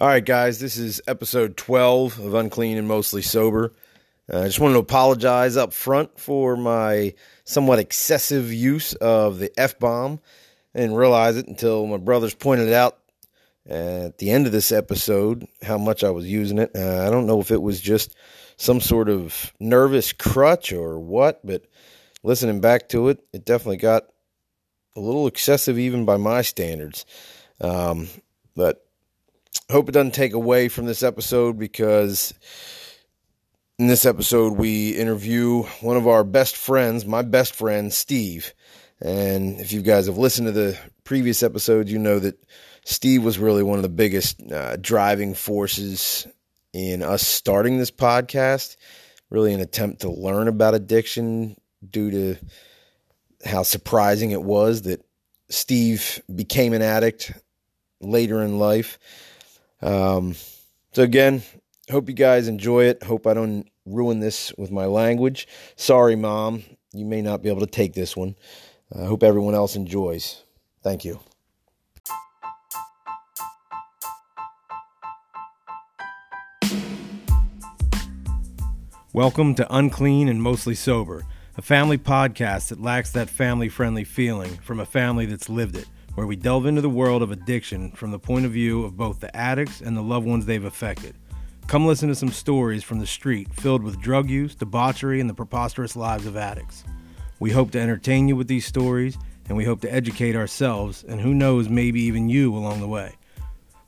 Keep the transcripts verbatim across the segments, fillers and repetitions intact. All right, guys, this is episode twelve of Unclean and Mostly Sober. Uh, I just wanted to apologize up front for my somewhat excessive use of the F-bomb. I didn't realize it until my brothers pointed it out at the end of this episode, how much I was using it. Uh, I don't know if it was just some sort of nervous crutch or what, but listening back to it, it definitely got a little excessive even by my standards. Um, but... Hope it doesn't take away from this episode, because in this episode we interview one of our best friends, my best friend, Steve. And if you guys have listened to the previous episodes, you know that Steve was really one of the biggest uh, driving forces in us starting this podcast, really an attempt to learn about addiction due to how surprising it was that Steve became an addict later in life. Um, so again, hope you guys enjoy it. Hope I don't ruin this with my language. Sorry, Mom. You may not be able to take this one. I uh, hope everyone else enjoys. Thank you. Welcome to Unclean and Mostly Sober, a family podcast that lacks that family-friendly feeling from a family that's lived it, where we delve into the world of addiction from the point of view of both the addicts and the loved ones they've affected. Come listen to some stories from the street filled with drug use, debauchery, and the preposterous lives of addicts. We hope to entertain you with these stories, and we hope to educate ourselves, and who knows, maybe even you along the way.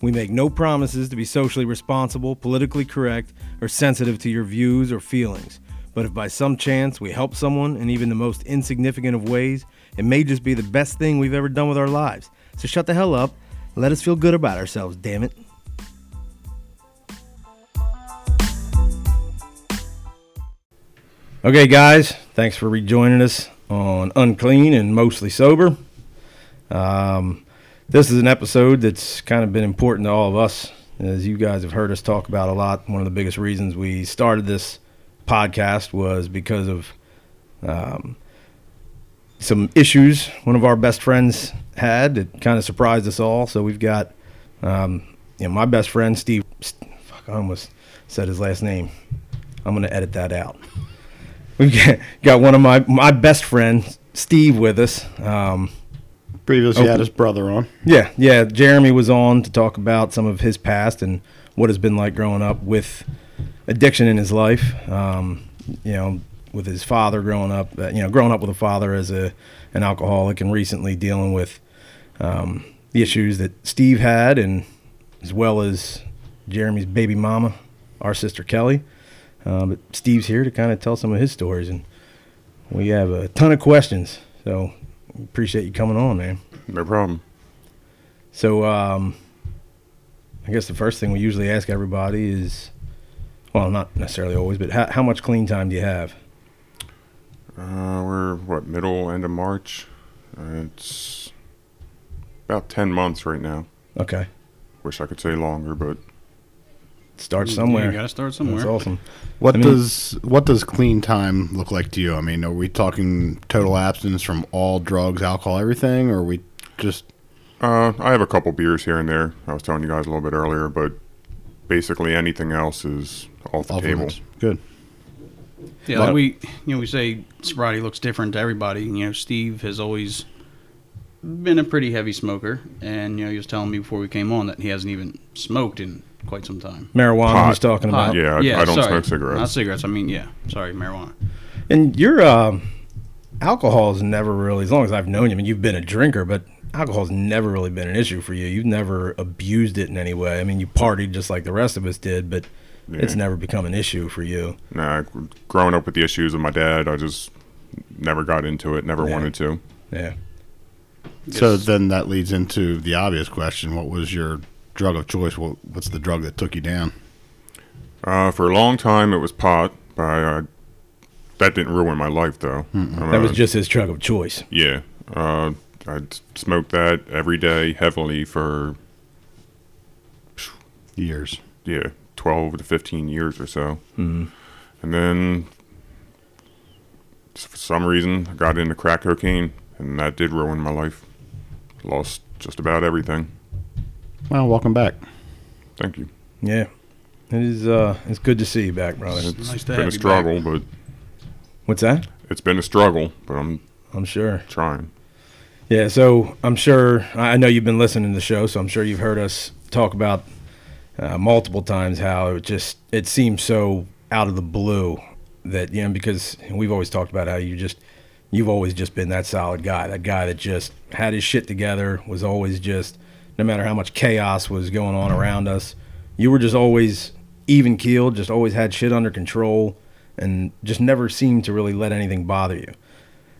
We make no promises to be socially responsible, politically correct, or sensitive to your views or feelings. But if by some chance we help someone in even the most insignificant of ways, it may just be the best thing we've ever done with our lives. So shut the hell up. Let us feel good about ourselves, damn it. Okay, guys, thanks for rejoining us on Unclean and Mostly Sober. Um, this is an episode that's kind of been important to all of us. As you guys have heard us talk about a lot, one of the biggest reasons we started this podcast was because of um, some issues one of our best friends had that kind of surprised us all. So we've got, um, you know, my best friend Steve. St- fuck, I almost said his last name. I'm gonna edit that out. We've got, got one of my my best friend Steve with us. Um, Previously open, had his brother on. Yeah, yeah. Jeremy was on to talk about some of his past and what it's been like growing up with addiction in his life. Um, you know. with his father growing up, uh, you know, growing up with a father as a an alcoholic, and recently dealing with um, the issues that Steve had, and as well as Jeremy's baby mama, our sister Kelly. Uh, but Steve's here to kind of tell some of his stories, and we have a ton of questions. So appreciate you coming on, man. No problem. So um, I guess the first thing we usually ask everybody is, well, not necessarily always, but how, how much clean time do you have? Uh, we're, what, middle, end of March? Uh, it's about ten months right now. Okay. Wish I could say longer, but... Start somewhere. You gotta start somewhere. That's awesome. What I mean, does what does clean time look like to you? I mean, are we talking total abstinence from all drugs, alcohol, everything, or are we just... Uh, I have a couple beers here and there. I was telling you guys a little bit earlier, but basically anything else is off the off table. Good. Yeah, like we, you know, we say sobriety looks different to everybody. You know, Steve has always been a pretty heavy smoker, and you know, he was telling me before we came on that he hasn't even smoked in quite some time. Marijuana, he was talking pot. about. Yeah, I, yeah, I don't sorry, smoke cigarettes. Not cigarettes. I mean, yeah, sorry, marijuana. And your uh, alcohol has never really, as long as I've known you, I mean, you've been a drinker, but alcohol's never really been an issue for you. You've never abused it in any way. I mean, you partied just like the rest of us did, but. Yeah. It's never become an issue for you. Nah, growing up with the issues of my dad, I just never got into it, never yeah. wanted to. Yeah. So yes. Then that leads into the obvious question. What was your drug of choice? What, what's the drug that took you down? Uh, for a long time, it was pot. But I, I, that didn't ruin my life, though. Uh, that was just his drug of choice. Yeah. Uh, I smoked that every day heavily for... years. Yeah. twelve to fifteen years or so. Mm-hmm. And then for some reason I got into crack cocaine, and that did ruin my life. Lost just about everything. Well, welcome back. Thank you. Yeah. It is, uh, it's good to see you back, brother. It's, it's nice to been have a you struggle, back. But... What's that? It's been a struggle, but I'm... I'm sure. Trying. Yeah, so I'm sure... I know you've been listening to the show, so I'm sure you've heard us talk about uh, multiple times how it just... It seems so out of the blue that, you know, because we've always talked about how you just... You've always just been that solid guy, that guy that just had his shit together, was always just... No matter how much chaos was going on around us, you were just always... even keeled, just always had shit under control, and just never seemed to really let anything bother you.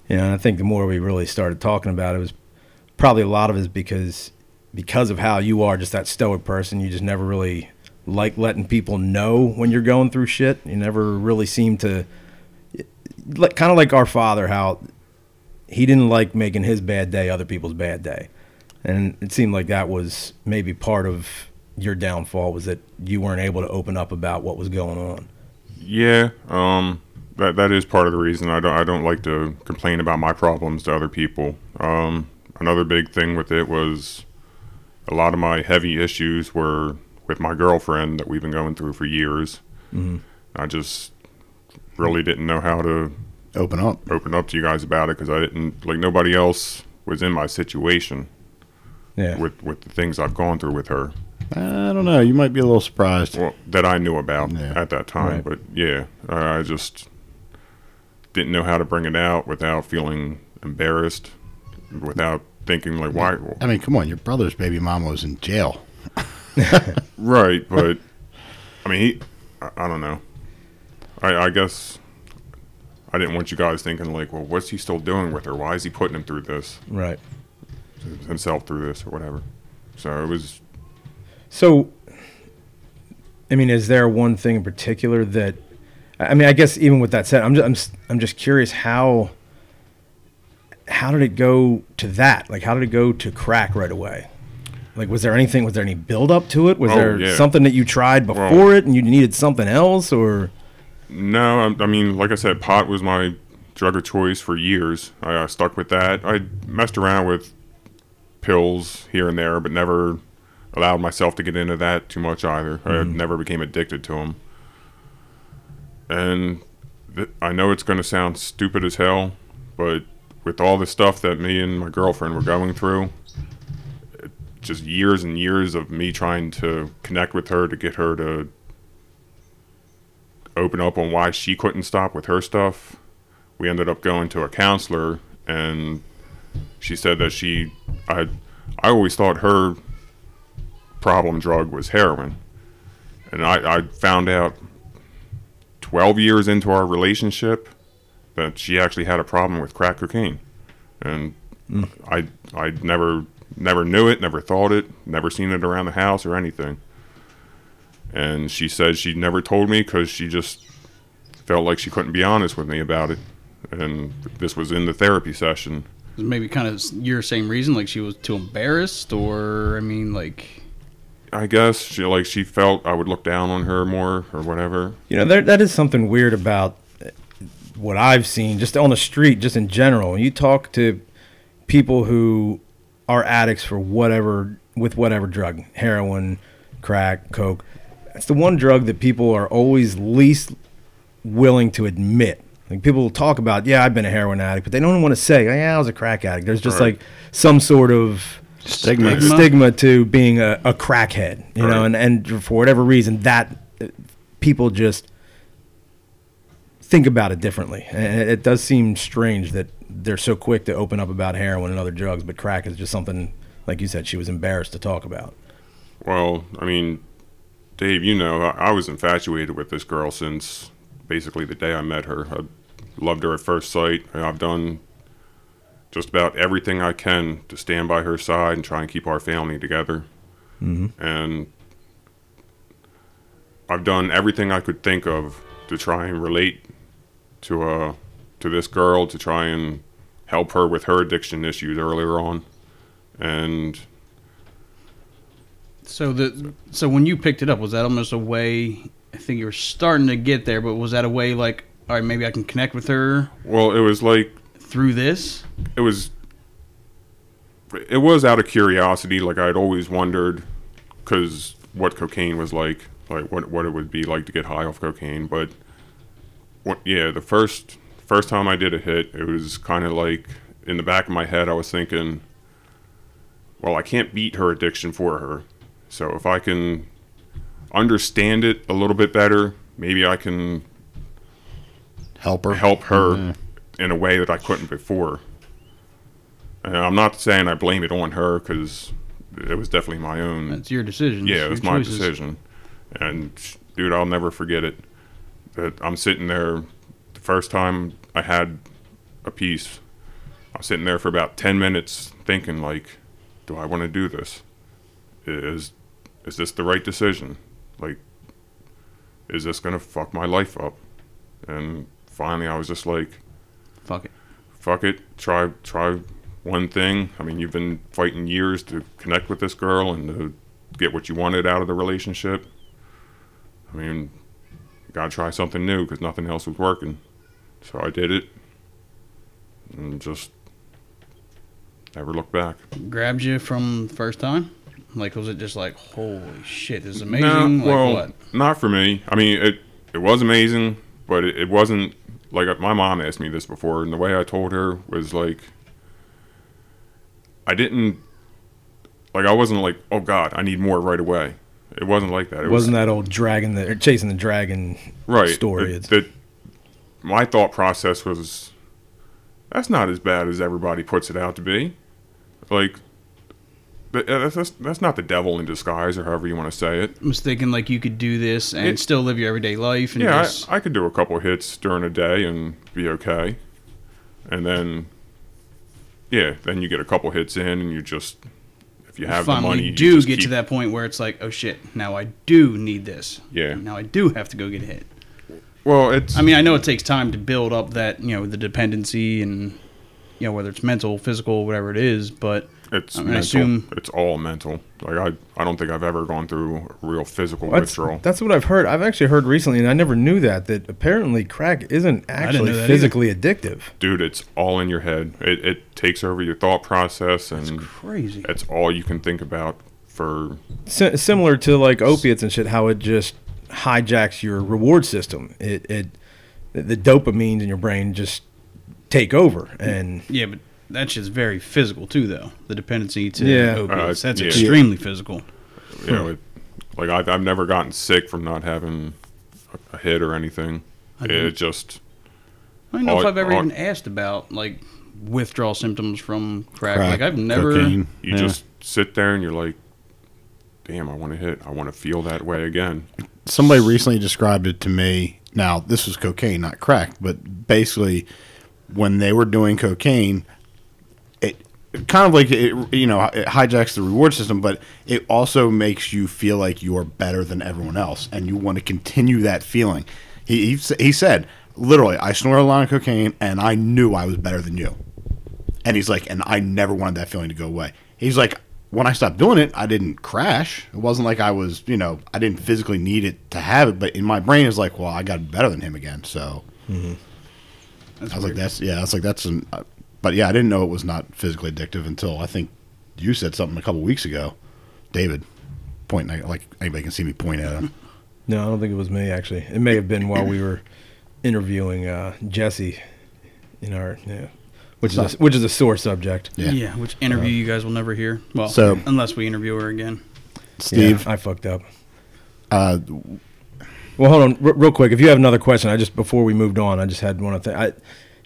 You know, and I think the more we really started talking about it, it was probably a lot of it is because because of how you are, just that stoic person. You just never really like letting people know when you're going through shit. You never really seem to, like, kind of like our father, how he didn't like making his bad day other people's bad day, and it seemed like that was maybe part of your downfall, was that you weren't able to open up about what was going on. Yeah, um, that that is part of the reason. I don't I don't like to complain about my problems to other people. Um, another big thing with it was a lot of my heavy issues were with my girlfriend that we've been going through for years. Mm-hmm. I just really didn't know how to open up, open up to you guys about it, because I didn't, like, nobody else was in my situation. Yeah, with with the things I've gone through with her. I don't know. You might be a little surprised. Well, that I knew about yeah. at that time. Right. But, yeah, I just didn't know how to bring it out without feeling embarrassed, without thinking, like, why? I mean, come on. Your brother's baby mama was in jail. Right. But, I mean, he, I, I don't know. I, I guess I didn't want you guys thinking, like, well, what's he still doing with her? Why is he putting him through this? Right. Himself through this or whatever. So it was... So, I mean, is there one thing in particular that, I mean, I guess even with that said, I'm just, I'm, I'm just curious how, how did it go to that? Like, how did it go to crack right away? Like, was there anything, was there any build up to it? Was oh, there yeah. something that you tried before well, it and you needed something else, or? No, I, I mean, like I said, pot was my drug of choice for years. I, I stuck with that. I messed around with pills here and there, but never allowed myself to get into that too much either. Mm-hmm. I never became addicted to them. And th I know it's going to sound stupid as hell, but with all the stuff that me and my girlfriend were going through, it, just years and years of me trying to connect with her to get her to open up on why she couldn't stop with her stuff. We ended up going to a counselor, and she said that she... I, I always thought her... problem drug was heroin, and I, I found out twelve years into our relationship that she actually had a problem with crack cocaine, and mm. I I never never knew it, never thought it, never seen it around the house or anything. And she said she never told me because she just felt like she couldn't be honest with me about it, and this was in the therapy session. Maybe kind of your same reason, like she was too embarrassed, or I mean, like. I guess she like she felt I would look down on her more or whatever. You know, there, that is something weird about what I've seen just on the street, just in general. You talk to people who are addicts for whatever, with whatever drug, heroin, crack, coke. It's the one drug that people are always least willing to admit. Like, people will talk about, yeah, I've been a heroin addict, but they don't want to say, yeah, I was a crack addict. There's just right. like some sort of... Stigma. Stigma to being a, a crackhead, you right. know, and, and for whatever reason, that uh, people just think about it differently. And it, it does seem strange that they're so quick to open up about heroin and other drugs, but crack is just something, like you said, she was embarrassed to talk about. Well, I mean, Dave, you know, I, I was infatuated with this girl since basically the day I met her. I loved her at first sight. I've done... just about everything I can to stand by her side and try and keep our family together. Mm-hmm. And I've done everything I could think of to try and relate to uh, to this girl, to try and help her with her addiction issues earlier on. And so the so when you picked it up, was that almost a way? I think you were starting to get there, but was that a way like, all right, maybe I can connect with her? Well, it was like. Through this, it was it was out of curiosity. Like, I'd always wondered, because what cocaine was like, like what what it would be like to get high off cocaine. But what, yeah, the first first time I did a hit, it was kind of like in the back of my head, I was thinking, well, I can't beat her addiction for her. So if I can understand it a little bit better, maybe I can help her help her mm-hmm. in a way that I couldn't before. And I'm not saying I blame it on her, because it was definitely my own. That's your decision. Yeah, it was my choices. Decision. And dude, I'll never forget it. That I'm sitting there, the first time I had a piece, I'm sitting there for about ten minutes thinking like, do I want to do this? Is is this the right decision? Like, is this going to fuck my life up? And finally I was just like, fuck it. Fuck it. Try try one thing. I mean, you've been fighting years to connect with this girl and to get what you wanted out of the relationship. I mean, you gotta try something new because nothing else was working. So I did it and just never looked back. Grabbed you from the first time? Like, was it just like, holy shit, this is amazing? Nah, like, well, what? Not for me. I mean, it, it was amazing, but it, it wasn't, like, my mom asked me this before, and the way I told her was like, I didn't, like, I wasn't like, oh, God, I need more right away. It wasn't like that. It wasn't was, that old dragon, the, or chasing the dragon right, story. It, it, my thought process was, that's not as bad as everybody puts it out to be. Like, that's, that's, that's not the devil in disguise, or however you want to say it. I was thinking, like, you could do this and it, still live your everyday life. And yeah, just... I, I could do a couple of hits during a day and be okay. And then, yeah, then you get a couple hits in and you just... If you have finally the money, you do just get keep... to that point where it's like, oh shit, now I do need this. Yeah. Now I do have to go get hit. Well, it's. I mean, I know it takes time to build up that, you know, the dependency and, you know, whether it's mental, physical, whatever it is, but it's I, mean, I assume it's all mental. Like I, I don't think I've ever gone through a real physical well, that's, withdrawal. That's what I've heard. I've actually heard recently, and I never knew that that apparently crack isn't actually physically either. addictive. Dude, it's all in your head. It it takes over your thought process, and that's crazy. That's all you can think about for. S- similar to like opiates and shit, how it just hijacks your reward system. It it the dopamines in your brain just take over, and yeah, but. That shit's very physical, too, though. The dependency to yeah. opiates. Uh, That's yeah. extremely physical. You know, it, like, I've, I've never gotten sick from not having a hit or anything. I it do. just... I don't know all, if I've ever all, even asked about, like, withdrawal symptoms from crack. crack like, I've never... Cocaine. You yeah. just sit there and you're like, damn, I want to hit. I want to feel that way again. Somebody recently described it to me. Now, this was cocaine, not crack. But basically, when they were doing cocaine... Kind of like, it, you know, it hijacks the reward system, but it also makes you feel like you're better than everyone else, and you want to continue that feeling. He he, he said, literally, I snorted a lot of cocaine, and I knew I was better than you. And he's like, and I never wanted that feeling to go away. He's like, when I stopped doing it, I didn't crash. It wasn't like I was, you know, I didn't physically need it to have it, but in my brain, it's like, well, I got better than him again, so. Mm-hmm. That's I was weird. like, that's, yeah, I was like, that's an... Uh, But, yeah, I didn't know it was not physically addictive until I think you said something a couple weeks ago. David, pointing, like anybody can see me point at him. No, I don't think it was me, actually. It may have been while we were interviewing uh, Jesse in our, yeah, which, is a, which is a sore subject. Yeah, yeah which interview uh, you guys will never hear. Well, so, unless we interview her again. Steve. Yeah, I fucked up. Uh, well, hold on, r- real quick. If you have another question, I just, before we moved on, I just had one other thing.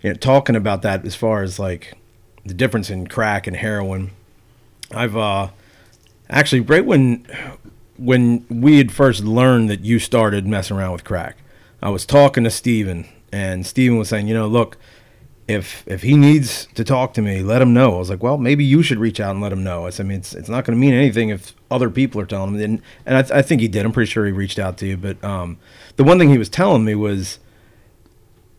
You know, talking about that as far as like the difference in crack and heroin, I've uh, actually right when when we had first learned that you started messing around with crack, I was talking to Steven, and Steven was saying, you know, look, if if he needs to talk to me, let him know. I was like, well, maybe you should reach out and let him know. I said, I mean, it's it's not going to mean anything if other people are telling him. And, and I, th- I think he did. I'm pretty sure he reached out to you. But um, the one thing he was telling me was,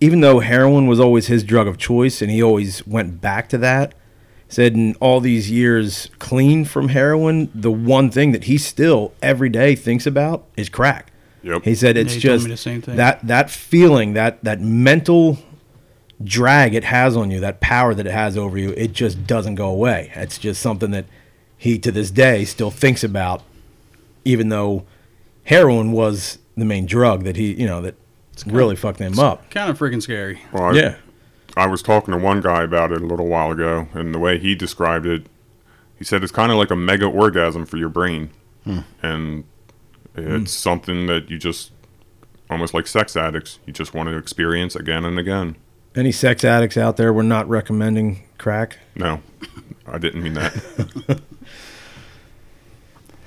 even though heroin was always his drug of choice and he always went back to that, said in all these years clean from heroin, the one thing that he still every day thinks about is crack. Yep. He said it's yeah, he just told me the same thing. that that feeling, that that mental drag it has on you, that power that it has over you, it just doesn't go away. It's just something that he to this day still thinks about even though heroin was the main drug that he, you know, that it's really fucked him up. Kind of freaking scary. Well, I, yeah. I was talking to one guy about it a little while ago, and the way he described it, he said it's kind of like a mega orgasm for your brain. Hmm. And it's hmm. something that you just, almost like sex addicts, you just want to experience again and again. Any sex addicts out there, we're not recommending crack? No, I didn't mean that.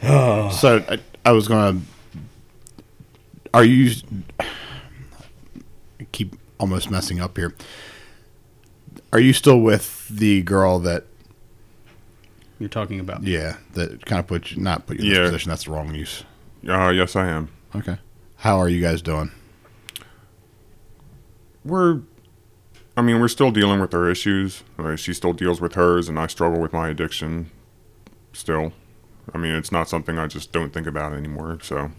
oh. So I, I was going to, are you, I keep almost messing up here. Are you still with the girl that you're talking about? Yeah, that kind of put you, not put you in yeah. this position. That's the wrong use. Uh, yes, I am. Okay. How are you guys doing? We're... I mean, we're still dealing with our issues. Like, she still deals with hers, and I struggle with my addiction still. I mean, it's not something I just don't think about anymore. So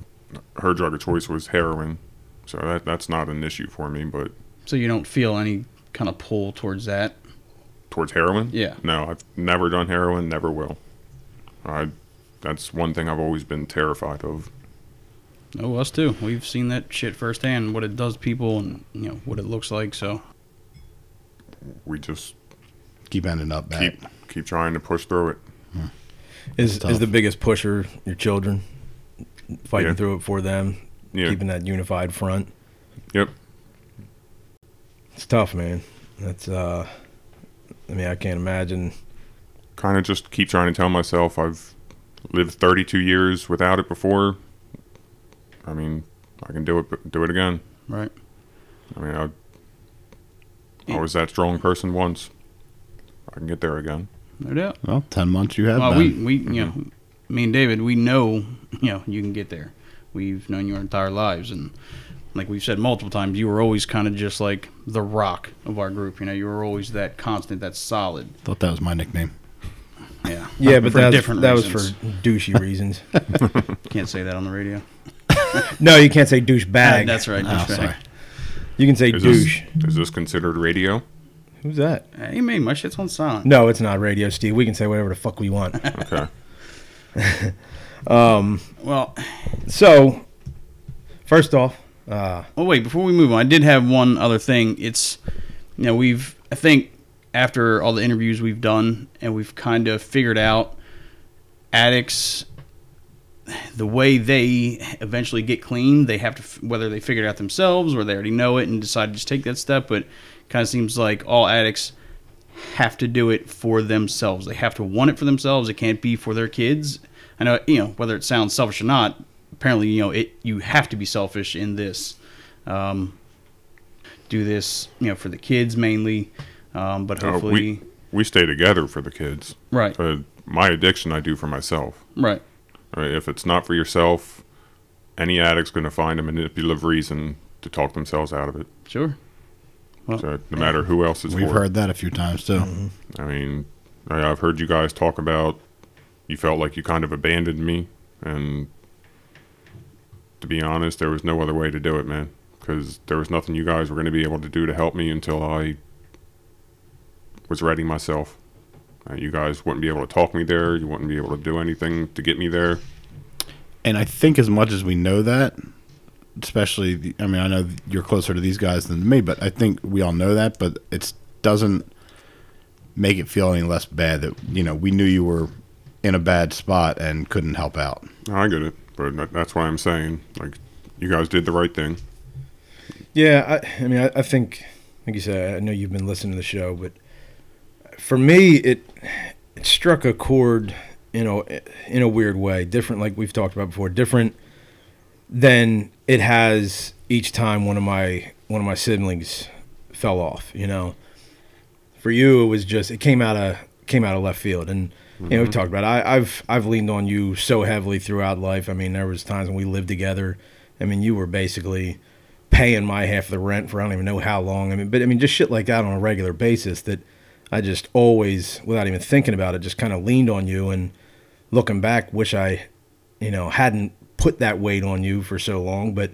her drug of choice was heroin. So that that's not an issue for me. But so you don't feel any kind of pull towards that? Towards heroin? Yeah. No, I've never done heroin, never will. I, that's one thing I've always been terrified of. Oh, us too. We've seen that shit firsthand, what it does to people and, you know, what it looks like, so... We just keep ending up back. Keep, keep trying to push through it. Hmm. Is is the biggest pusher your children? Fighting yeah. through it for them, yeah. keeping that unified front. Yep. It's tough, man. That's uh, I mean, I can't imagine. Kind of just keep trying to tell myself I've lived thirty-two years without it before. I mean, I can do it. Do it again. Right. I mean, I. I was that strong person once. I can get there again. No doubt. Well, ten months you have. Well, been. we, we, mm-hmm. you know, me and David, we know, you know, you can get there. We've known your entire lives, and like we've said multiple times, you were always kind of just like the rock of our group. You know, you were always that constant, that solid. Thought that was my nickname. Yeah. Yeah, but that was, that was for douchey reasons. Can't say that on the radio. No, you can't say douchebag. That's right. Oh, douchebag. Sorry. You can say is douche. This, is this considered radio? Who's that? Hey, man, my shit's on silent. No, it's not radio, Steve. We can say whatever the fuck we want. Okay. um. Well, so first off, uh, oh wait, before we move on, I did have one other thing. It's, you know, we've I think after all the interviews we've done, and we've kind of figured out addicts. The way they eventually get clean, they have to, whether they figure it out themselves or they already know it and decide to just take that step, but it kind of seems like all addicts have to do it for themselves. They have to want it for themselves. It can't be for their kids. I know, you know, whether it sounds selfish or not, apparently, you know, it, you have to be selfish in this. Um, do this, you know, for the kids mainly, um, but hopefully... Uh, we, we stay together for the kids. Right. Uh, my addiction I do for myself. Right. If it's not for yourself, any addict's going to find a manipulative reason to talk themselves out of it. Sure. Well, so no matter who else is. We've heard that a few times too. Mm-hmm. I mean, I've heard you guys talk about you felt like you kind of abandoned me, and to be honest, there was no other way to do it, man, because there was nothing you guys were going to be able to do to help me until I was ready myself. You guys wouldn't be able to talk me there. You wouldn't be able to do anything to get me there. And I think as much as we know that, especially, the, I mean, I know you're closer to these guys than me, but I think we all know that, but it doesn't make it feel any less bad that, you know, we knew you were in a bad spot and couldn't help out. I get it, but that's why I'm saying, like, you guys did the right thing. Yeah, I, I mean, I, I think, like you said, I know you've been listening to the show, but for me, it it struck a chord, you know, in a weird way, different, like we've talked about before, different than it has each time one of my one of my siblings fell off. You know, for you, it was just it came out of came out of left field, and mm-hmm. you know, we've talked about it. I, I've I've leaned on you so heavily throughout life. I mean, there was times when we lived together. I mean, you were basically paying my half of the rent for I don't even know how long. I mean, but I mean, just shit like that on a regular basis that. I just always, without even thinking about it, just kind of leaned on you and looking back, wish I, you know, hadn't put that weight on you for so long. But,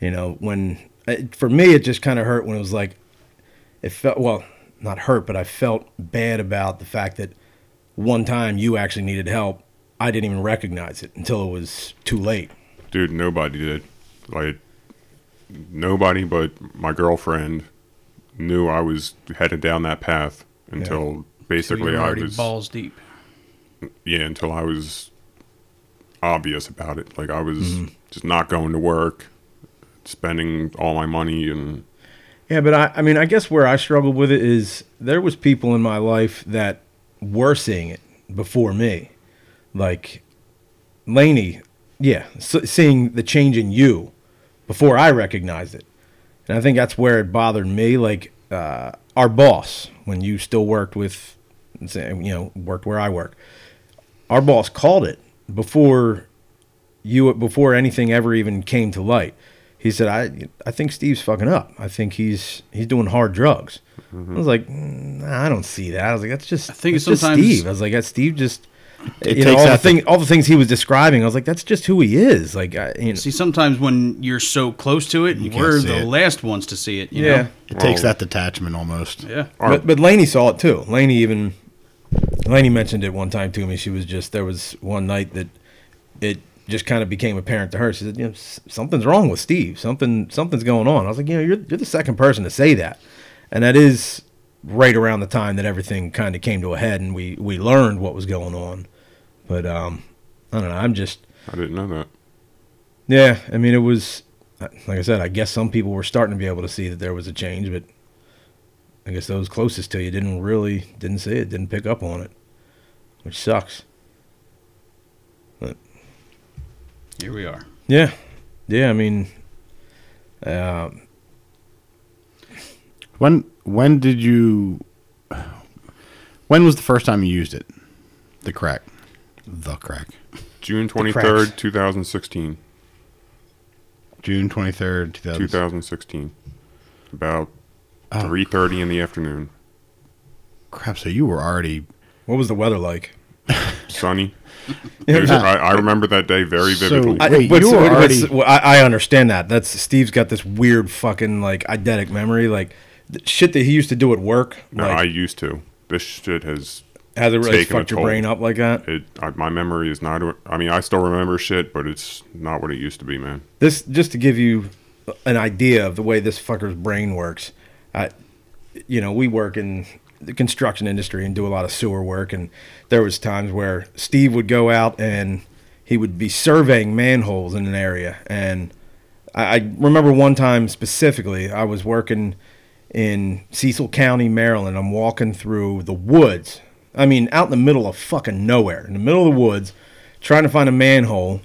you know, when, it, for me, it just kind of hurt when it was like, it felt, well, not hurt, but I felt bad about the fact that one time you actually needed help. I didn't even recognize it until it was too late. Dude, nobody did. Like, nobody but my girlfriend knew I was headed down that path until yeah. basically so you were already I was balls deep. Yeah, until I was obvious about it. Like, I was mm-hmm. just not going to work, spending all my money and. Yeah, but I, I mean, I guess where I struggled with it is there was people in my life that were seeing it before me. Like, Laney, yeah, so seeing the change in you before I recognized it. And I think that's where it bothered me. Like, uh, our boss, when you still worked with, you know, worked where I work, our boss called it before you, before anything ever even came to light. He said, I I think Steve's fucking up. I think he's he's doing hard drugs. Mm-hmm. I was like, nah, I don't see that. I was like, that's just, I think that's just Steve. I was like, that's Steve just, it you takes know, all, the thing, all the things he was describing, I was like, that's just who he is. Like, I, you know. See, sometimes when you're so close to it, you we're the it. last ones to see it. You yeah. know? It takes well, that detachment almost. Yeah. But, but Laney saw it too. Laney even, Laney mentioned it one time to me. She was just, there was one night that it, just kind of became apparent to her. She said, you know, something's wrong with Steve. Something, something's going on. I was like, you know, you're, you're the second person to say that. And that is right around the time that everything kind of came to a head and we, we learned what was going on. But, um, I don't know. I'm just, I didn't know that. Yeah. I mean, it was, like I said, I guess some people were starting to be able to see that there was a change, but I guess those closest to you didn't really, didn't see it, didn't pick up on it, which sucks. But, here we are. Yeah. Yeah, I mean... Uh, when when did you... When was the first time you used it? The crack. The crack. June twenty-third, twenty sixteen. June twenty-third, two thousand sixteen. twenty sixteen. About oh. three thirty in the afternoon. Crap, so you were already... What was the weather like? Sunny. Dude, I, I remember that day very vividly. So, wait, but, you were but, already... but, I, I understand that. That's Steve's got this weird fucking like eidetic memory, like the shit that he used to do at work. No, like, I used to. This shit has has it really fucked your brain up like that? It, I, my memory is not. I mean, I still remember shit, but it's not what it used to be, man. This just to give you an idea of the way this fucker's brain works. I, you know, we work in the construction industry and do a lot of sewer work, and there was times where Steve would go out and he would be surveying manholes in an area. And I, I remember one time specifically, I was working in Cecil County, Maryland. I'm walking through the woods, I mean out in the middle of fucking nowhere, in the middle of the woods, trying to find a manhole,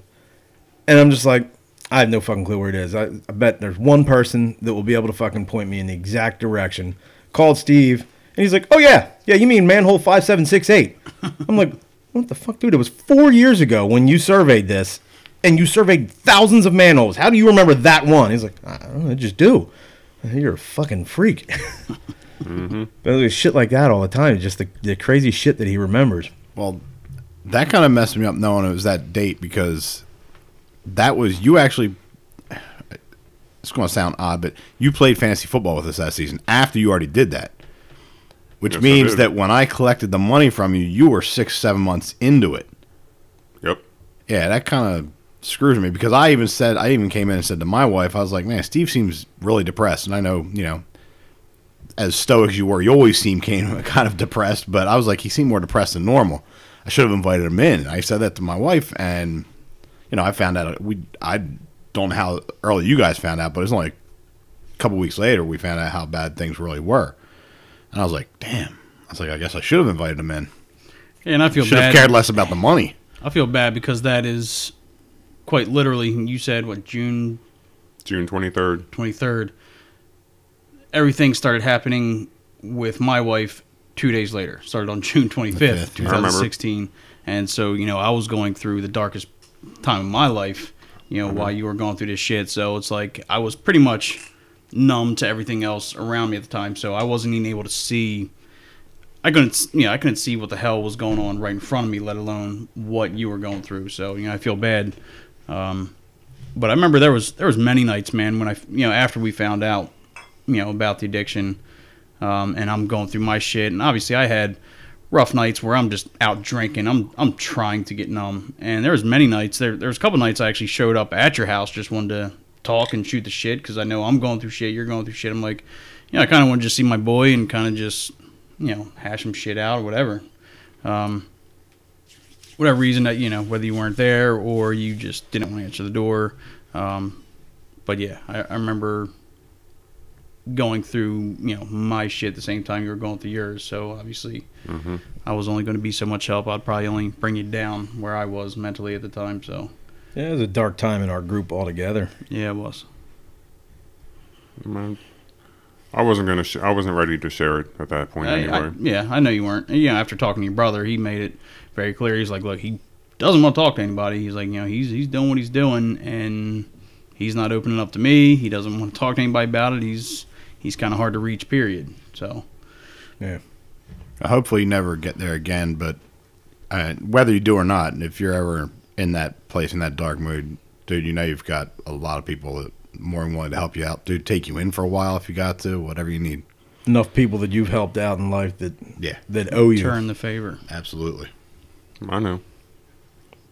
and I'm just like, I have no fucking clue where it is. I, I bet there's one person that will be able to fucking point me in the exact direction. Called Steve. And he's like, oh, yeah, yeah, you mean manhole five seven six eight. I'm like, what the fuck, dude? It was four years ago when you surveyed this, and you surveyed thousands of manholes. How do you remember that one? He's like, I don't know, I just do. You're a fucking freak. Mm-hmm. But there's shit like that all the time, just the, the crazy shit that he remembers. Well, that kind of messed me up knowing it was that date, because that was, you actually, it's going to sound odd, but you played fantasy football with us that season after you already did that. Which yes, means that when I collected the money from you, you were six, seven months into it. Yep. Yeah, that kind of screws me, because I even said, I even came in and said to my wife, I was like, man, Steve seems really depressed. And I know, you know, as stoic as you were, you always seem kind of depressed. But I was like, he seemed more depressed than normal. I should have invited him in. And I said that to my wife. And, you know, I found out, we, I don't know how early you guys found out, but it was only a couple weeks later we found out how bad things really were. And I was like, damn. I was like, I guess I should have invited him in. And I feel should bad. Should have cared less about the money. I feel bad because that is quite literally, you said, what, June? June twenty-third. twenty-third. Everything started happening with my wife two days later. Started on June twenty-fifth, twenty sixteen. And so, you know, I was going through the darkest time of my life, you know, mm-hmm. while you were going through this shit. So it's like I was pretty much... numb to everything else around me at the time, so I wasn't even able to see. I couldn't, you know, I couldn't see what the hell was going on right in front of me, let alone what you were going through. So, you know, I feel bad. Um, but I remember there was there was many nights, man, when I, you know, after we found out, you know, about the addiction, um, and I'm going through my shit, and obviously I had rough nights where I'm just out drinking. I'm I'm trying to get numb. And there was many nights. There, there was a couple nights I actually showed up at your house, just wanted to talk and shoot the shit because I know I'm going through shit. You're going through shit. I'm like, you know, I kind of want to just see my boy and kind of just, you know, hash some shit out or whatever. Um, whatever reason that, you know, whether you weren't there or you just didn't want to answer the door. Um, but yeah, I, I remember going through, you know, my shit at the same time you were going through yours. So obviously mm-hmm. I was only going to be so much help. I'd probably only bring you down where I was mentally at the time. So yeah, it was a dark time in our group altogether. Yeah, it was. Man, I wasn't going to, sh- I wasn't ready to share it at that point I, anyway. I, yeah, I know you weren't. And, you know, after talking to your brother, he made it very clear. He's like, look, he doesn't want to talk to anybody. He's like, you know, he's, he's doing what he's doing and he's not opening up to me. He doesn't want to talk to anybody about it. He's, he's kind of hard to reach, period. So, yeah. I hopefully never get there again, but uh, whether you do or not, if you're ever in that place, in that dark mood, dude, you know you've got a lot of people that more than willing to help you out, dude, take you in for a while if you got to, whatever you need. Enough people that you've helped out in life that yeah. that owe you. Turn the favor. Absolutely. I know.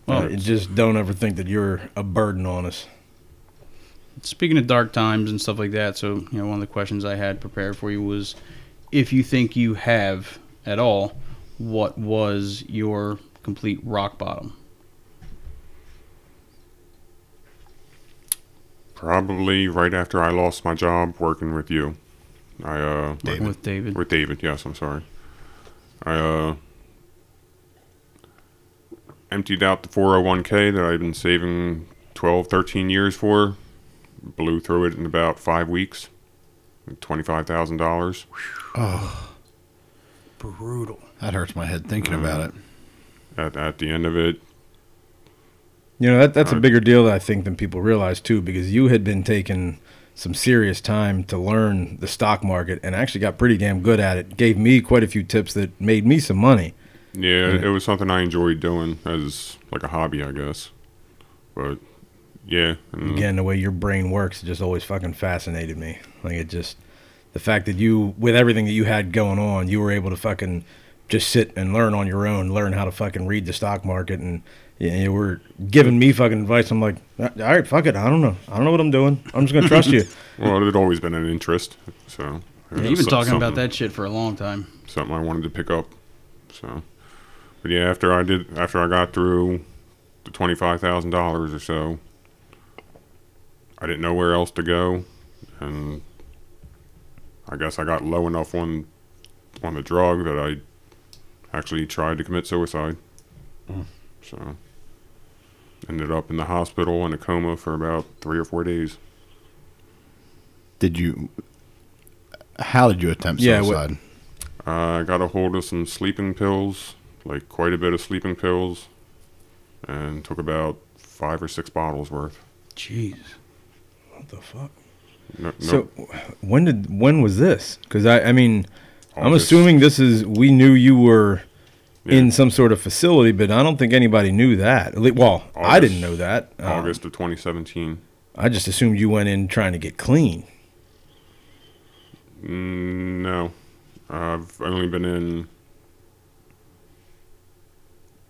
Well, uh, just don't ever think that you're a burden on us. Speaking of dark times and stuff like that, so, you know, one of the questions I had prepared for you was, if you think you have at all, what was your complete rock bottom? Probably right after I lost my job working with you. I, uh, David. With David. With David, yes, I'm sorry. I, uh, emptied out the four oh one k that I'd been saving twelve, thirteen years for. Blew through it in about five weeks. twenty-five thousand dollars. Oh. Brutal. That hurts my head thinking um, about it. At, at the end of it. You know, that that's uh, a bigger deal, I think, than people realize, too, because you had been taking some serious time to learn the stock market and actually got pretty damn good at it. Gave me quite a few tips that made me some money. Yeah, it, it was something I enjoyed doing as like a hobby, I guess. But... yeah. And again, the way your brain works just always fucking fascinated me. Like, it just, the fact that you, with everything that you had going on, you were able to fucking just sit and learn on your own, learn how to fucking read the stock market. And you, know, you were giving me fucking advice. I'm like, all right, fuck it. I don't know. I don't know what I'm doing. I'm just going to trust you. Well, it had always been an interest. So, yeah, you've been talking about that shit for a long time. Something I wanted to pick up. So, but yeah, after I did, after I got through the twenty-five thousand dollars or so, I didn't know where else to go, and I guess I got low enough on on the drug that I actually tried to commit suicide. Mm. So, ended up in the hospital in a coma for about three or four days. Did you... how did you attempt suicide? Yeah, uh, I got a hold of some sleeping pills, like quite a bit of sleeping pills, and took about five or six bottles worth. Jeez. What the fuck? No, no. So, when did when was this? Because I, I mean, August. I'm assuming this is, we knew you were yeah. in some sort of facility, but I don't think anybody knew that. Well, August, I didn't know that. August um, of twenty seventeen. I just assumed you went in trying to get clean. No, I've only been in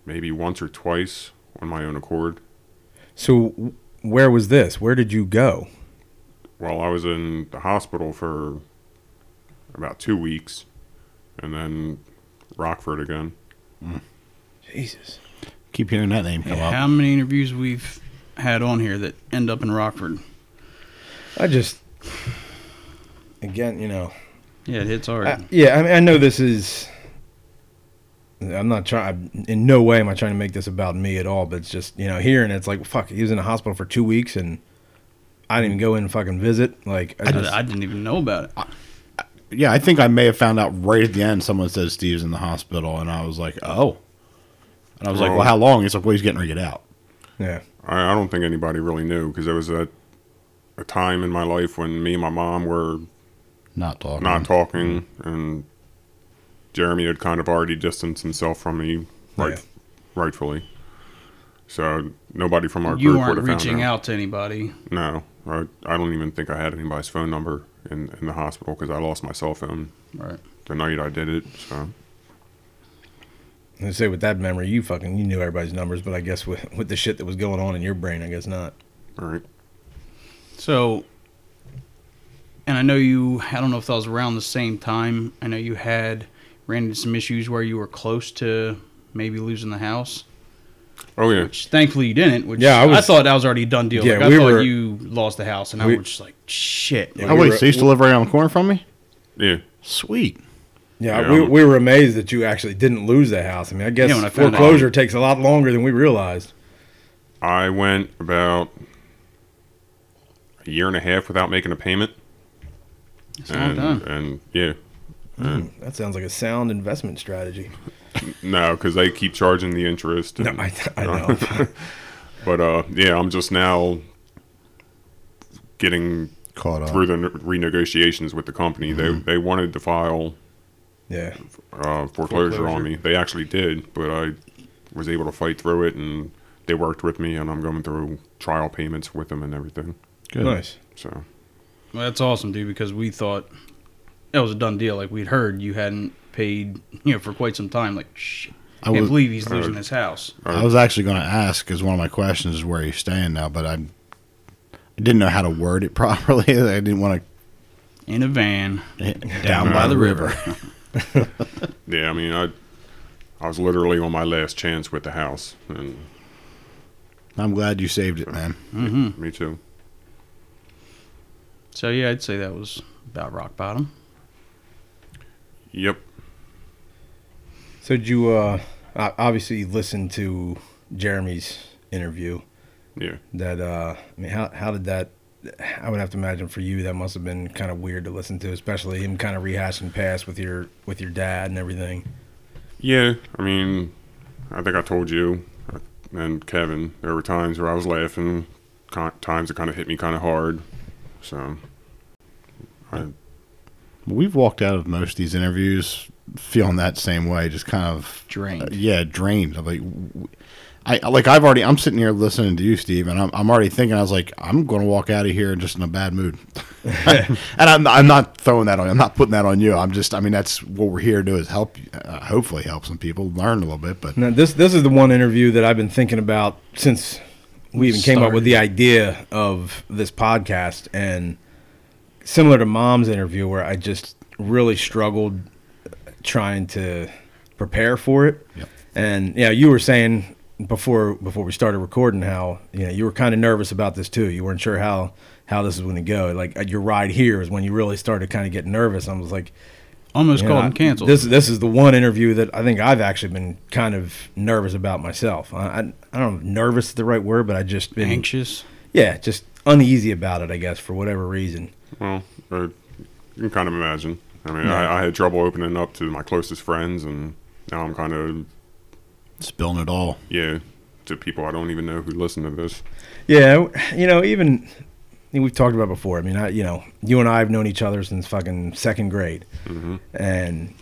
maybe once or twice on my own accord. So. Where was this? Where did you go? Well, I was in the hospital for about two weeks, and then Rockford again. Mm. Jesus. Keep hearing that name come yeah, up. How many interviews we've had on here that end up in Rockford? I just, again, you know. Yeah, it hits hard. I, yeah, I mean, I know this is, I'm not trying, in no way am I trying to make this about me at all, but it's just, you know, hearing it's like, fuck, he was in the hospital for two weeks and I didn't even go in and fucking visit. Like, I, I, just, did, I didn't even know about it. I, I, yeah, I think I may have found out right at the end someone said Steve's in the hospital, and I was like, oh. And I was oh. like, well, how long? He's like, well, he's getting ready to get out. Yeah. I, I don't think anybody really knew, because there was a, a time in my life when me and my mom were not talking, not talking mm-hmm. and Jeremy had kind of already distanced himself from me, right, yeah. rightfully. So nobody from our you group would have found out. You weren't reaching out to anybody. No. I, I don't even think I had anybody's phone number in, in the hospital because I lost my cell phone right. the night I did it. So I say with that memory, you fucking, you knew everybody's numbers, but I guess with, with the shit that was going on in your brain, I guess not. All right. So, and I know you, I don't know if that was around the same time. I know you had ran into some issues where you were close to maybe losing the house. Oh, yeah. Which thankfully you didn't, which yeah, I, was, I thought that was already a done deal. Yeah, like, I we thought were, you lost the house, and we, I was just like, shit. Yeah, oh, wait, so you used to live right around the corner from me? Yeah. Sweet. Yeah, yeah, we we were amazed that you actually didn't lose the house. I mean, I guess yeah, I foreclosure out. takes a lot longer than we realized. I went about a year and a half without making a payment. That's and, not done. And, yeah. And mm, that sounds like a sound investment strategy. No, because they keep charging the interest. And, no, I, I know. But, uh, yeah, I'm just now getting caught through up. the renegotiations with the company. Mm-hmm. They, they wanted to file... Yeah, uh, foreclosure, foreclosure on me. They actually did, but I was able to fight through it, and they worked with me, and I'm going through trial payments with them and everything. Good. Nice. So, well, that's awesome, dude. Because we thought that was a done deal. Like we'd heard you hadn't paid, you know, for quite some time. Like, shit, I can't was, believe he's losing uh, his house. I was actually going to ask because one of my questions is where he's staying now, but I, I didn't know how to word it properly. I didn't want to in a van down by the river. Yeah, I mean, I I was literally on my last chance with the house. And I'm glad you saved it, man. Mm-hmm. Me too. So, yeah, I'd say that was about rock bottom. Yep. So, did you uh, obviously listen to Jeremy's interview? Yeah. That, uh, I mean, how, how did that... I would have to imagine for you that must have been kind of weird to listen to, especially him kind of rehashing past with your with your dad and everything. Yeah, I mean, I think I told you and Kevin there were times where I was laughing, times it kind of hit me kind of hard. So, I we've walked out of most of these interviews feeling that same way, just kind of drained. Uh, yeah, drained. I'm like. W I like I've already I'm sitting here listening to you, Steve, and I'm I'm already thinking I was like I'm going to walk out of here just in a bad mood, and I'm I'm not throwing that on I'm not putting that on you. I'm just I mean that's what we're here to do is help, uh, hopefully help some people learn a little bit. But now this this is the one interview that I've been thinking about since we even started. came up with the idea of this podcast, and similar to Mom's interview where I just really struggled trying to prepare for it, yep. and yeah, you know, you were saying. Before before we started recording, how you know you were kind of nervous about this too. You weren't sure how how this was going to go. Like your ride here is when you really started kind of getting nervous. I was like, almost called and canceled. This this is the one interview that I think I've actually been kind of nervous about myself. I I, I don't know, nervous is the right word, but I just been anxious. Yeah, just uneasy about it, I guess, for whatever reason. Well, you can kind of imagine. I mean, yeah. I, I had trouble opening up to my closest friends, and now I'm kind of. Spilling it all. Yeah, to people I don't even know who listen to this. Yeah, you know, even we've talked about before. I mean, I, you know, you and I have known each other since fucking second grade. Mm-hmm. And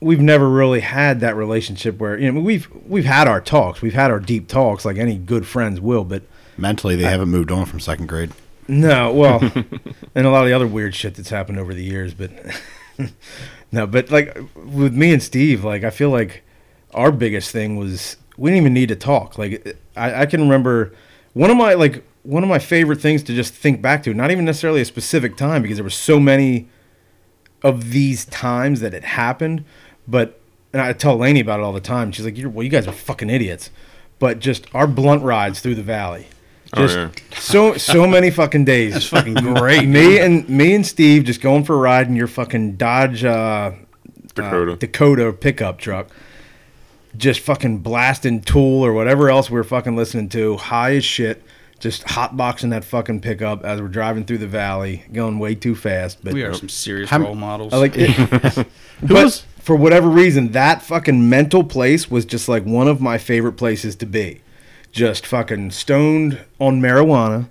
we've never really had that relationship where, you know, we've we've had our talks. We've had our deep talks like any good friends will, but... Mentally, they I, haven't moved on from second grade. No, well, and a lot of the other weird shit that's happened over the years, but... No, but like with me and Steve, like I feel like... Our biggest thing was we didn't even need to talk. Like I, I can remember one of my like one of my favorite things to just think back to, not even necessarily a specific time because there were so many of these times that it happened. But and I tell Lainey about it all the time. She's like, You're, well, you guys are fucking idiots. But just our blunt rides through the valley. Just oh, yeah. so so many fucking days. That's fucking great. me and me and Steve just going for a ride in your fucking Dodge uh, Dakota uh, Dakota pickup truck. Just fucking blasting Tool or whatever else we were fucking listening to, high as shit, just hotboxing that fucking pickup as we're driving through the valley, going way too fast. But we are some serious I'm, role models. I like it. But for whatever reason, that fucking mental place was just like one of my favorite places to be. Just fucking stoned on marijuana,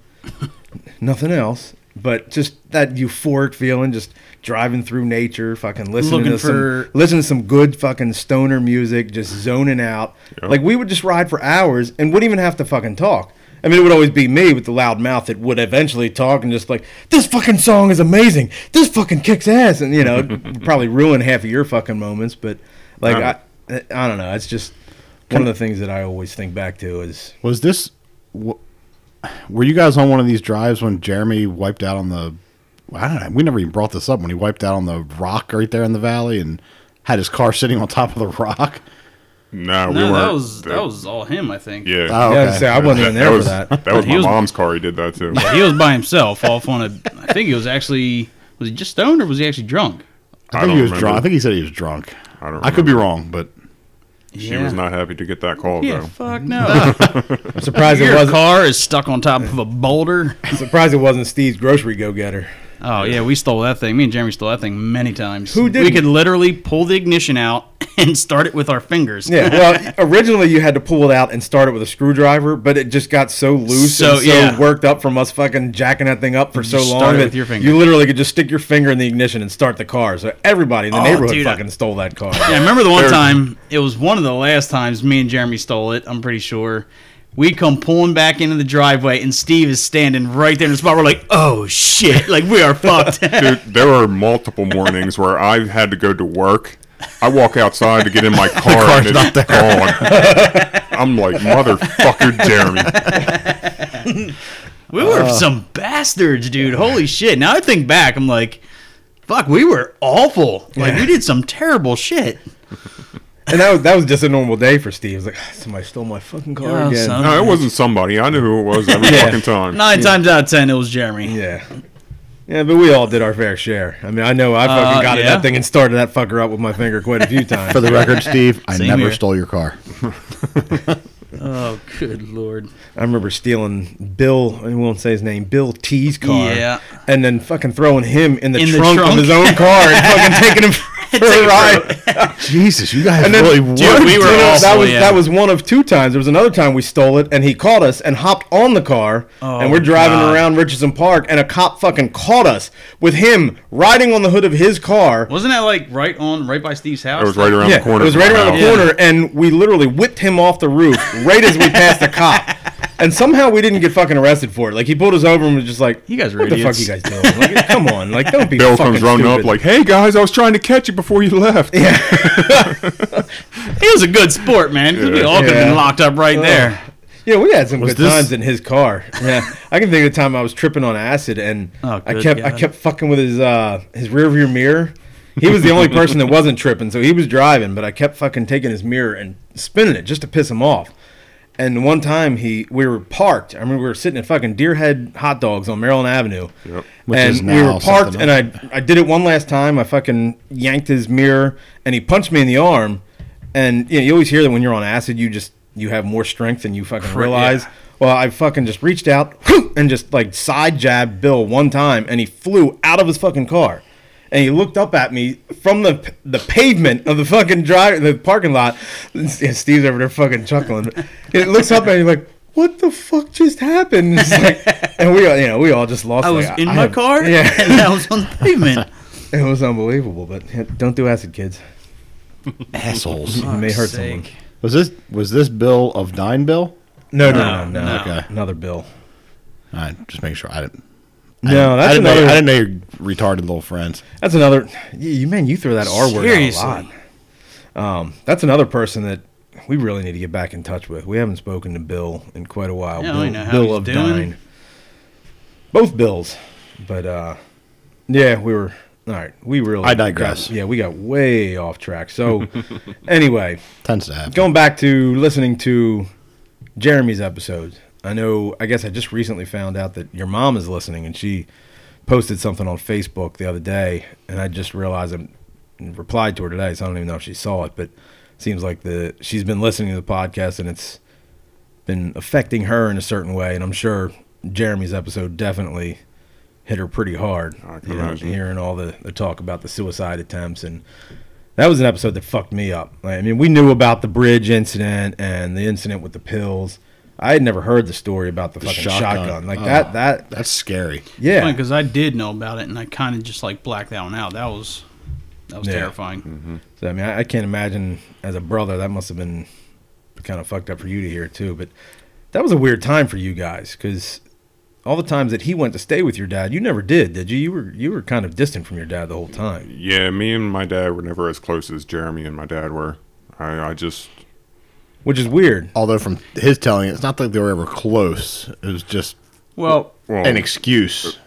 nothing else. But just that euphoric feeling, just driving through nature, fucking listening Looking to for... some, listening to some good fucking stoner music, just zoning out. Yep. Like we would just ride for hours and wouldn't even have to fucking talk. I mean, it would always be me with the loud mouth that would eventually talk and just like, this fucking song is amazing. This fucking kicks ass, and you know, probably ruin half of your fucking moments. But like, um, I, I don't know. It's just One of the things that I always think back to is... Was this... W- were you guys on one of these drives when Jeremy wiped out on the... I don't know. We never even brought this up. When he wiped out on the rock right there in the valley and had his car sitting on top of the rock... No, we no, weren't. That was, that was all him, I think. Yeah. Oh, okay. Yeah, I, was say, I wasn't even there that for that. That was, that was my was, mom's car. He did that, too. Yeah, he was by himself off on a... I think he was actually... Was he just stoned or was he actually drunk? I, I think he was remember. drunk. I think he said he was drunk. I don't remember. I could be wrong, but... She yeah. was not happy to get that call, yeah, though. Fuck no. I'm surprised Your it wasn't... car is stuck on top of a boulder. I'm surprised it wasn't Steve's grocery go-getter. Oh, yeah, we stole that thing. Me and Jeremy stole that thing many times. Who did? We could literally pull the ignition out and start it with our fingers. Yeah, well, originally you had to pull it out and start it with a screwdriver, but it just got so loose so, and so yeah. worked up from us fucking jacking that thing up for you so long that you literally could just stick your finger in the ignition and start the car. So everybody in the oh, neighborhood dude, fucking I... stole that car. Yeah, I remember the one time, it was one of the last times me and Jeremy stole it, I'm pretty sure. We come pulling back into the driveway, and Steve is standing right there in the spot. We're like, oh, shit. Like, we are fucked. Dude, there were multiple mornings where I had to go to work. I walk outside to get in my car, and it's not gone. I'm like, motherfucker, Jeremy. We were uh, some bastards, dude. Holy shit. Now I think back, I'm like, fuck, we were awful. Like, yeah. we did some terrible shit. And that was, that was just a normal day for Steve. It was like, somebody stole my fucking car yeah, again. Son. No, it wasn't somebody. I knew who it was every yeah. fucking time. Nine yeah. times out of ten, it was Jeremy. Yeah. Yeah, but we all did our fair share. I mean, I know I fucking uh, got yeah. in that thing and started that fucker up with my finger quite a few times. For the record, Steve, I Same never here. stole your car. Oh, good Lord. I remember stealing Bill, I won't say his name, Bill T's car. Yeah. And then fucking throwing him in the, in trunk, the trunk of his own car and fucking taking him... Right. Jesus, you guys then, really dude, we were awful, that was yeah. that was one of two times. There was another time we stole it, and he caught us and hopped on the car, oh, and we're driving God. around Richardson Park, and a cop fucking caught us with him riding on the hood of his car. Wasn't that like right on, right by Steve's house? It was right around yeah, the corner. It was right around the yeah. corner, and we literally whipped him off the roof right as we passed the cop. And somehow we didn't get fucking arrested for it. Like, he pulled us over and was just like, "You guys are what idiots. the fuck you guys doing? Like, come on. Like, don't be Bill fucking stupid." Bill comes running up like, "Hey, guys, I was trying to catch you before you left." Yeah. He was a good sport, man. Yeah. We all could have yeah. been locked up right uh, there. Yeah, we had some was good this? times in his car. Yeah. I can think of the time I was tripping on acid, and oh, I kept God. I kept fucking with his uh, his rearview mirror. He was the only person that wasn't tripping, so he was driving, but I kept fucking taking his mirror and spinning it just to piss him off. And one time he, we were parked. I remember we were sitting at fucking Deerhead Hot Dogs on Maryland Avenue, yep. Which and is now we were parked. And I, I did it one last time. I fucking yanked his mirror, and he punched me in the arm. And you know, you always hear that when you're on acid, you just you have more strength than you fucking realize. Yeah. Well, I fucking just reached out and just like side jabbed Bill one time, and he flew out of his fucking car. And he looked up at me from the the pavement of the fucking drive, the parking lot. And Steve's over there fucking chuckling. It looks up at me like, "What the fuck just happened?" It's like, and we all, you know, we all just lost. I like, was in I, my I have, car, yeah, and I was on the pavement. It was unbelievable, but don't do acid, kids. Assholes. You may hurt sake. someone. Was this was this Bill of Dine Bill? No, no, no, no. no. Okay, another Bill. All right, just make sure I didn't. No, that's I didn't, another, know, I didn't know your retarded little friends. That's another. You man, you throw that R word out a lot. Um, that's another person that we really need to get back in touch with. We haven't spoken to Bill in quite a while. Yeah, Bill, I know how Bill he's of doing. Dine. Both Bills, but uh, yeah, we were all right. We really. I digress. Got, yeah, we got way off track. So anyway, tons to happen. Going back to listening to Jeremy's episodes. I know, I guess I just recently found out that your mom is listening, and she posted something on Facebook the other day, and I just realized I replied to her today, so I don't even know if she saw it, but it seems like the she's been listening to the podcast, and it's been affecting her in a certain way, and I'm sure Jeremy's episode definitely hit her pretty hard, you know, hearing all the, the talk about the suicide attempts, and that was an episode that fucked me up. I mean, we knew about the bridge incident and the incident with the pills. I had never heard the story about the, the fucking shotgun. shotgun. Like, oh, that, that... That's scary. Yeah. Because I did know about it, and I kind of just, like, blacked that one out. That was that was yeah. terrifying. Mm-hmm. So, I mean, I, I can't imagine, as a brother, that must have been kind of fucked up for you to hear, too. But that was a weird time for you guys, because all the times that he went to stay with your dad, you never did, did you? You were, you were kind of distant from your dad the whole time. Yeah, me and my dad were never as close as Jeremy and my dad were. I, I just... which is weird. Although from his telling, it's not like they were ever close. It was just well, well an excuse.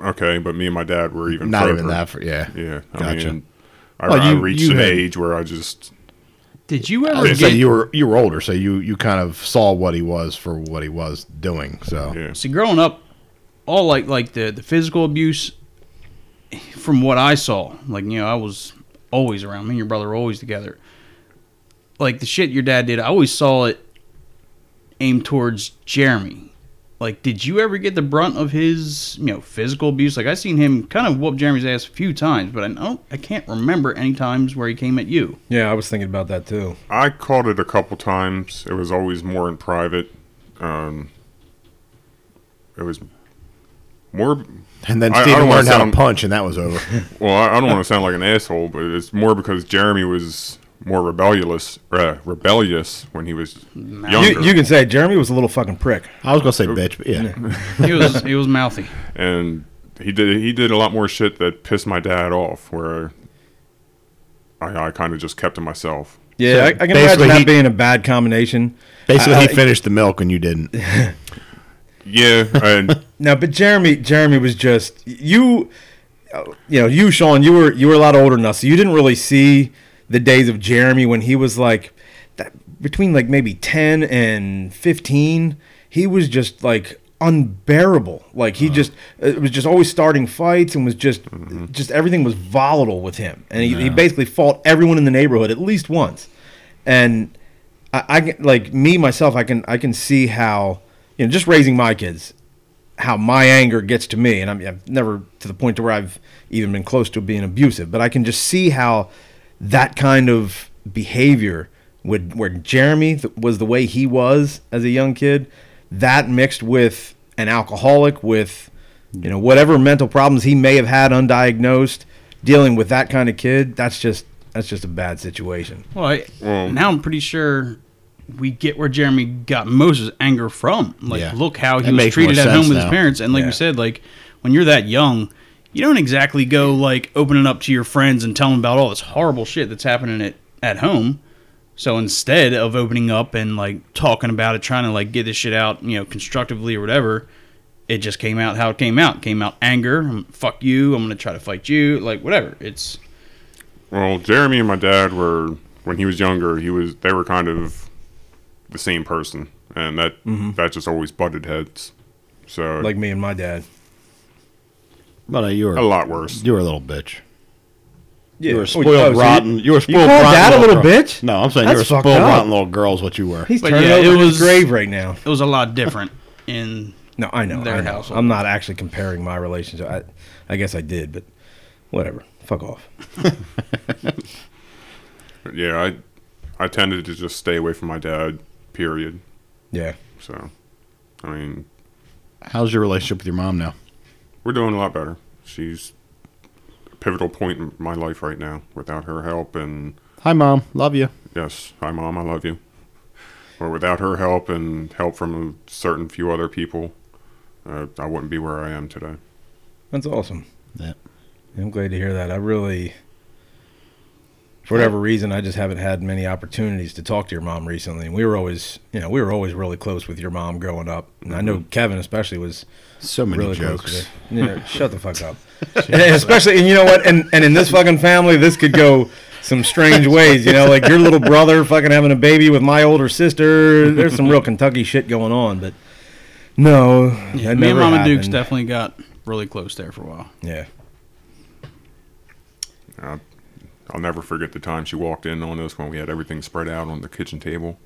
Okay, but me and my dad were even not further. even that. For, yeah, yeah. I gotcha. mean, I, well, you, I reached an had, age where I just. Did you ever? I was get, say you were you were older, so you you kind of saw what he was for what he was doing. So yeah. see, growing up, all like like the the physical abuse, from what I saw, like you know, I was always around. Me and your brother were always together. Like the shit your dad did, I always saw it aimed towards Jeremy. Like, did you ever get the brunt of his, you know, physical abuse? Like, I seen him kind of whoop Jeremy's ass a few times, but I don't, I can't remember any times where he came at you. Yeah, I was thinking about that too. I caught it a couple times. It was always more in private. Um, it was more. And then Steven learned how to punch, and that was over. Well, I, I don't want to sound like an asshole, but it's more because Jeremy was more rebellious, uh, rebellious when he was younger. You, you can say Jeremy was a little fucking prick. I was gonna say bitch, but yeah, he was. He was mouthy, and he did he did a lot more shit that pissed my dad off. Where I, I kind of just kept to myself. Yeah, so I, I can imagine that he, being a bad combination. Basically, I, he finished the milk and you didn't. Yeah, and no, but Jeremy, Jeremy was just you. You know, you Sean, you were you were a lot older than us, so you didn't really see the days of Jeremy when he was like that, between like maybe ten and fifteen, he was just like unbearable. Like he uh, just it was just always starting fights and was just mm-hmm. just everything was volatile with him. And he, yeah. he basically fought everyone in the neighborhood at least once. And I, I like me myself, I can I can see how, you know, just raising my kids, how my anger gets to me. And I'm, I'm never to the point to where I've even been close to being abusive, but I can just see how that kind of behavior, would, where Jeremy th- was the way he was as a young kid, that mixed with an alcoholic, with you know whatever mental problems he may have had undiagnosed, dealing with that kind of kid, that's just that's just a bad situation. Well, I, um, now I'm pretty sure we get where Jeremy got most of his anger from. Like, yeah. look how he that was treated at home with now. his parents, and like yeah. we said, like when you're that young, you don't exactly go, like, opening up to your friends and telling them about all this horrible shit that's happening at, at home. So instead of opening up and, like, talking about it, trying to, like, get this shit out, you know, constructively or whatever, it just came out how it came out. It came out anger, fuck you, I'm going to try to fight you, like, whatever. It's Well, Jeremy and my dad were, when he was younger, he was they were kind of the same person. And that, mm-hmm. that just always butted heads. So like me and my dad. But uh, you were a lot worse. You were a little bitch. Yeah. You were spoiled, oh, so rotten. You, you were spoiled, you rotten. Dad a little girl. bitch. No, I'm saying That's you were spoiled, up. rotten little girls. What you were. He's but turning yeah, over it was, his grave right now. It was a lot different in no, I know. Their I know. household. I'm not actually comparing my relationship. I, I guess I did, but whatever. Fuck off. yeah, I, I tended to just stay away from my dad. Period. Yeah. So, I mean, how's your relationship with your mom now? We're doing a lot better. She's a pivotal point in my life right now. Without her help and... Hi, Mom. Love you. Yes. Hi, Mom. I love you. Or without her help and help from a certain few other people, uh, I wouldn't be where I am today. That's awesome. Yeah. I'm glad to hear that. I really... For whatever reason, I just haven't had many opportunities to talk to your mom recently. And we were always, you know, we were always really close with your mom growing up. And mm-hmm. I know Kevin especially was so many really jokes. You know, shut the fuck up. and especially, and you know what? And and in this fucking family, this could go some strange ways. You know, like your little brother fucking having a baby with my older sister. There's some real Kentucky shit going on. But no, yeah, me and Mama happened. Dukes definitely got really close there for a while. Yeah. Uh, I'll never forget the time she walked in on us when we had everything spread out on the kitchen table.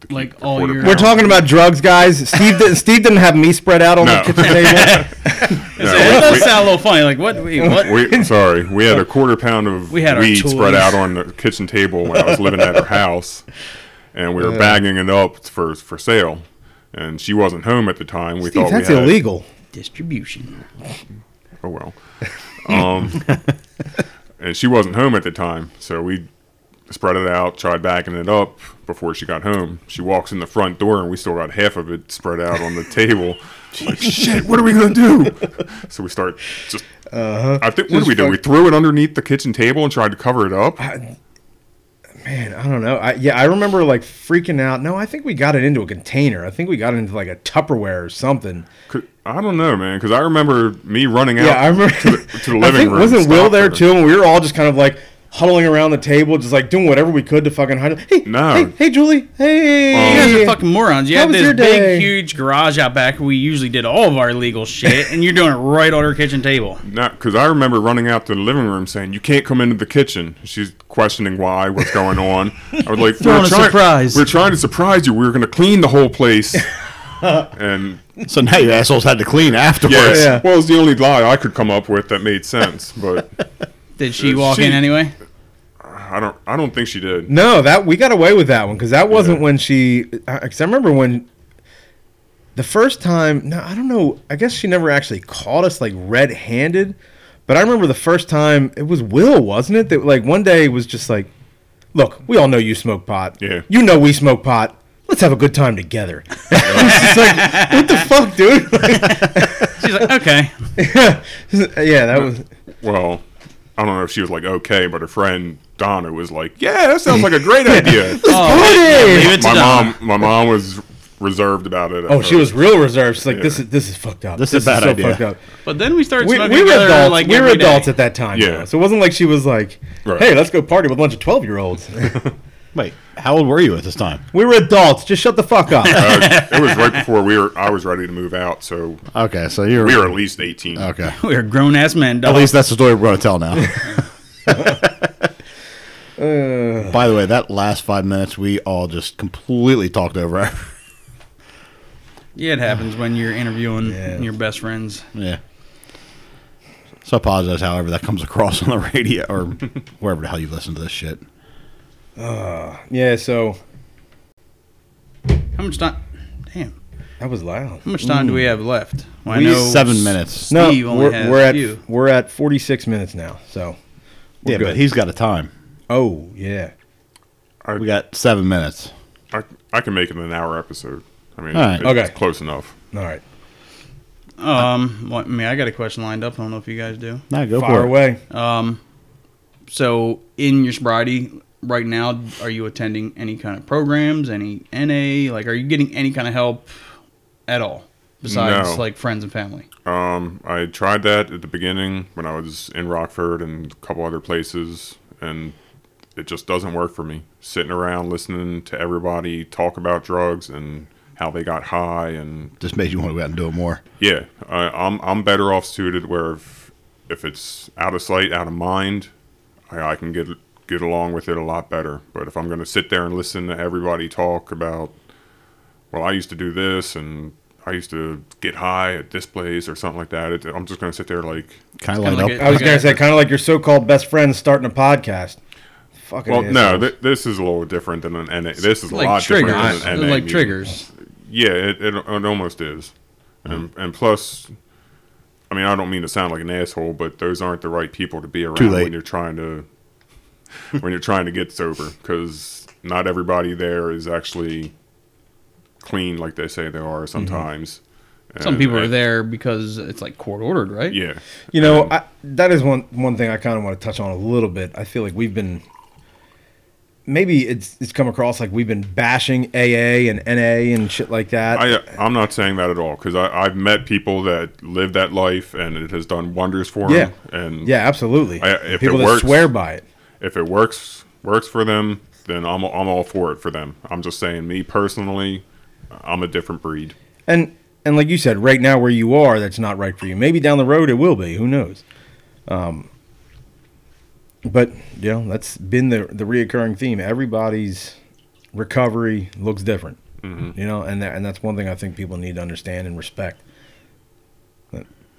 The, like the all your... We're talking about drugs, guys. Steve, did, Steve didn't have me spread out on no. the kitchen table. no, so it does we, sound a little funny. Like, what? We, what? We, sorry. We had a quarter pound of we had weed spread out on the kitchen table when I was living at her house. And we were yeah. bagging it up for, for sale. And she wasn't home at the time. We Steve, thought that's we had illegal. Distribution. Oh, well. Um... And she wasn't home at the time, so we spread it out, tried backing it up before she got home. She walks in the front door, and we still got half of it spread out on the table. Like, shit, what are we going to do? So we start just... Uh-huh. I think, what did we do? We threw it underneath the kitchen table and tried to cover it up? I, man, I don't know. I, yeah, I remember like freaking out. No, I think we got it into a container. I think we got it into like a Tupperware or something. I don't know, man, because I remember me running out yeah, I remember, to, the, to the living I think, room. Wasn't Will there her. too? And we were all just kind of like huddling around the table, just like doing whatever we could to fucking hide. Hey, no. hey, hey, Julie, hey. Um, you guys are fucking morons. You How had this big, huge garage out back. We usually did all of our legal shit, and you're doing it right on our kitchen table. No, because I remember running out to the living room saying, "You can't come into the kitchen." She's questioning why, what's going on. I was like, "We're trying, we're trying to surprise you. We were going to clean the whole place." And so now you assholes had to clean afterwards. Yes. Yeah. Well, it was the only lie I could come up with that made sense, but. Did she walk she, in anyway? I don't. I don't think she did. No, that we got away with that one because that wasn't yeah. when she. Because I remember when the first time. No, I don't know. I guess she never actually caught us like red-handed, but I remember the first time it was Will, wasn't it? That like one day was just like, look, we all know you smoke pot. Yeah. You know we smoke pot. Let's have a good time together. It's like, what the fuck, dude? Like, she's like, okay. Yeah. Yeah, that was. Well. I don't know if she was like, okay, but her friend Donna was like, yeah, that sounds like a great idea. Oh, my mom my mom was reserved about it. Oh, she was real reserved. She's like, yeah. this is this is fucked up. This, this is a bad so idea. Fucked up. But then we started smoking we, we were together, adults. Like we were adults day. At that time. Yeah. Though. So it wasn't like she was like, right. hey, let's go party with a bunch of twelve-year-olds. Wait, how old were you at this time? We were adults. Just shut the fuck up. Uh, it was right before we were. I was ready to move out. So okay, so you were. We were at least eighteen. Okay, we were grown ass men. Dog. At least that's the story we're going to tell now. uh, By the way, that last five minutes we all just completely talked over. Yeah, it happens when you're interviewing yeah. your best friends. Yeah. So I apologize, however, that comes across on the radio or wherever the hell you listen to this shit. Uh, yeah, so how much time? Damn, that was loud. How much time Ooh. do we have left? Well, we I know seven minutes. Steve no, only we're, has we're at you. we're at forty-six minutes now. So we're yeah, good. But he's got a time. Oh yeah, I, we got seven minutes. I I can make it an hour episode. I mean, all right. it's, okay. it's close enough. All right. Um, well, I mean, I got a question lined up. I don't know if you guys do. No, go Fire for it. away. Um, so in your sobriety. Right now, are you attending any kind of programs, any N A? Like, are you getting any kind of help at all besides, no. like, friends and family? Um, I tried that at the beginning when I was in Rockford and a couple other places, and it just doesn't work for me. Sitting around listening to everybody talk about drugs and how they got high. And just made you want to go out and do it more. Yeah. I, I'm, I'm better off suited where if, if it's out of sight, out of mind, I, I can get... get along with it a lot better. But if I'm going to sit there and listen to everybody talk about, well, I used to do this and I used to get high at this place or something like that, it, I'm just going to sit there like... Kind of like... like it, I was going to say, kind of like your so-called best friend starting a podcast. Fucking Well, no, th this is a little different than an N A. This is like a lot triggers. different than an N A. Like music. triggers. Yeah, it, it, it almost is. Mm. And, and plus... I mean, I don't mean to sound like an asshole, but those aren't the right people to be around when you're trying to... when you're trying to get sober, because not everybody there is actually clean like they say they are sometimes. Mm-hmm. Some people I, are there because it's like court ordered, right? Yeah. You know, um, I, that is one one thing I kind of want to touch on a little bit. I feel like we've been, maybe it's it's come across like we've been bashing A A and N A and shit like that. I, I'm not saying that at all, because I've met people that live that life and it has done wonders for yeah. them. And yeah, absolutely. I, if people it that works, swear by it. If it works works for them, then I'm I'm all for it for them. I'm just saying, me personally, I'm a different breed. And and like you said, right now where you are, that's not right for you. Maybe down the road it will be. Who knows? Um, but you know, that's been the the reoccurring theme. Everybody's recovery looks different. Mm-hmm. You know, and that, and that's one thing I think people need to understand and respect.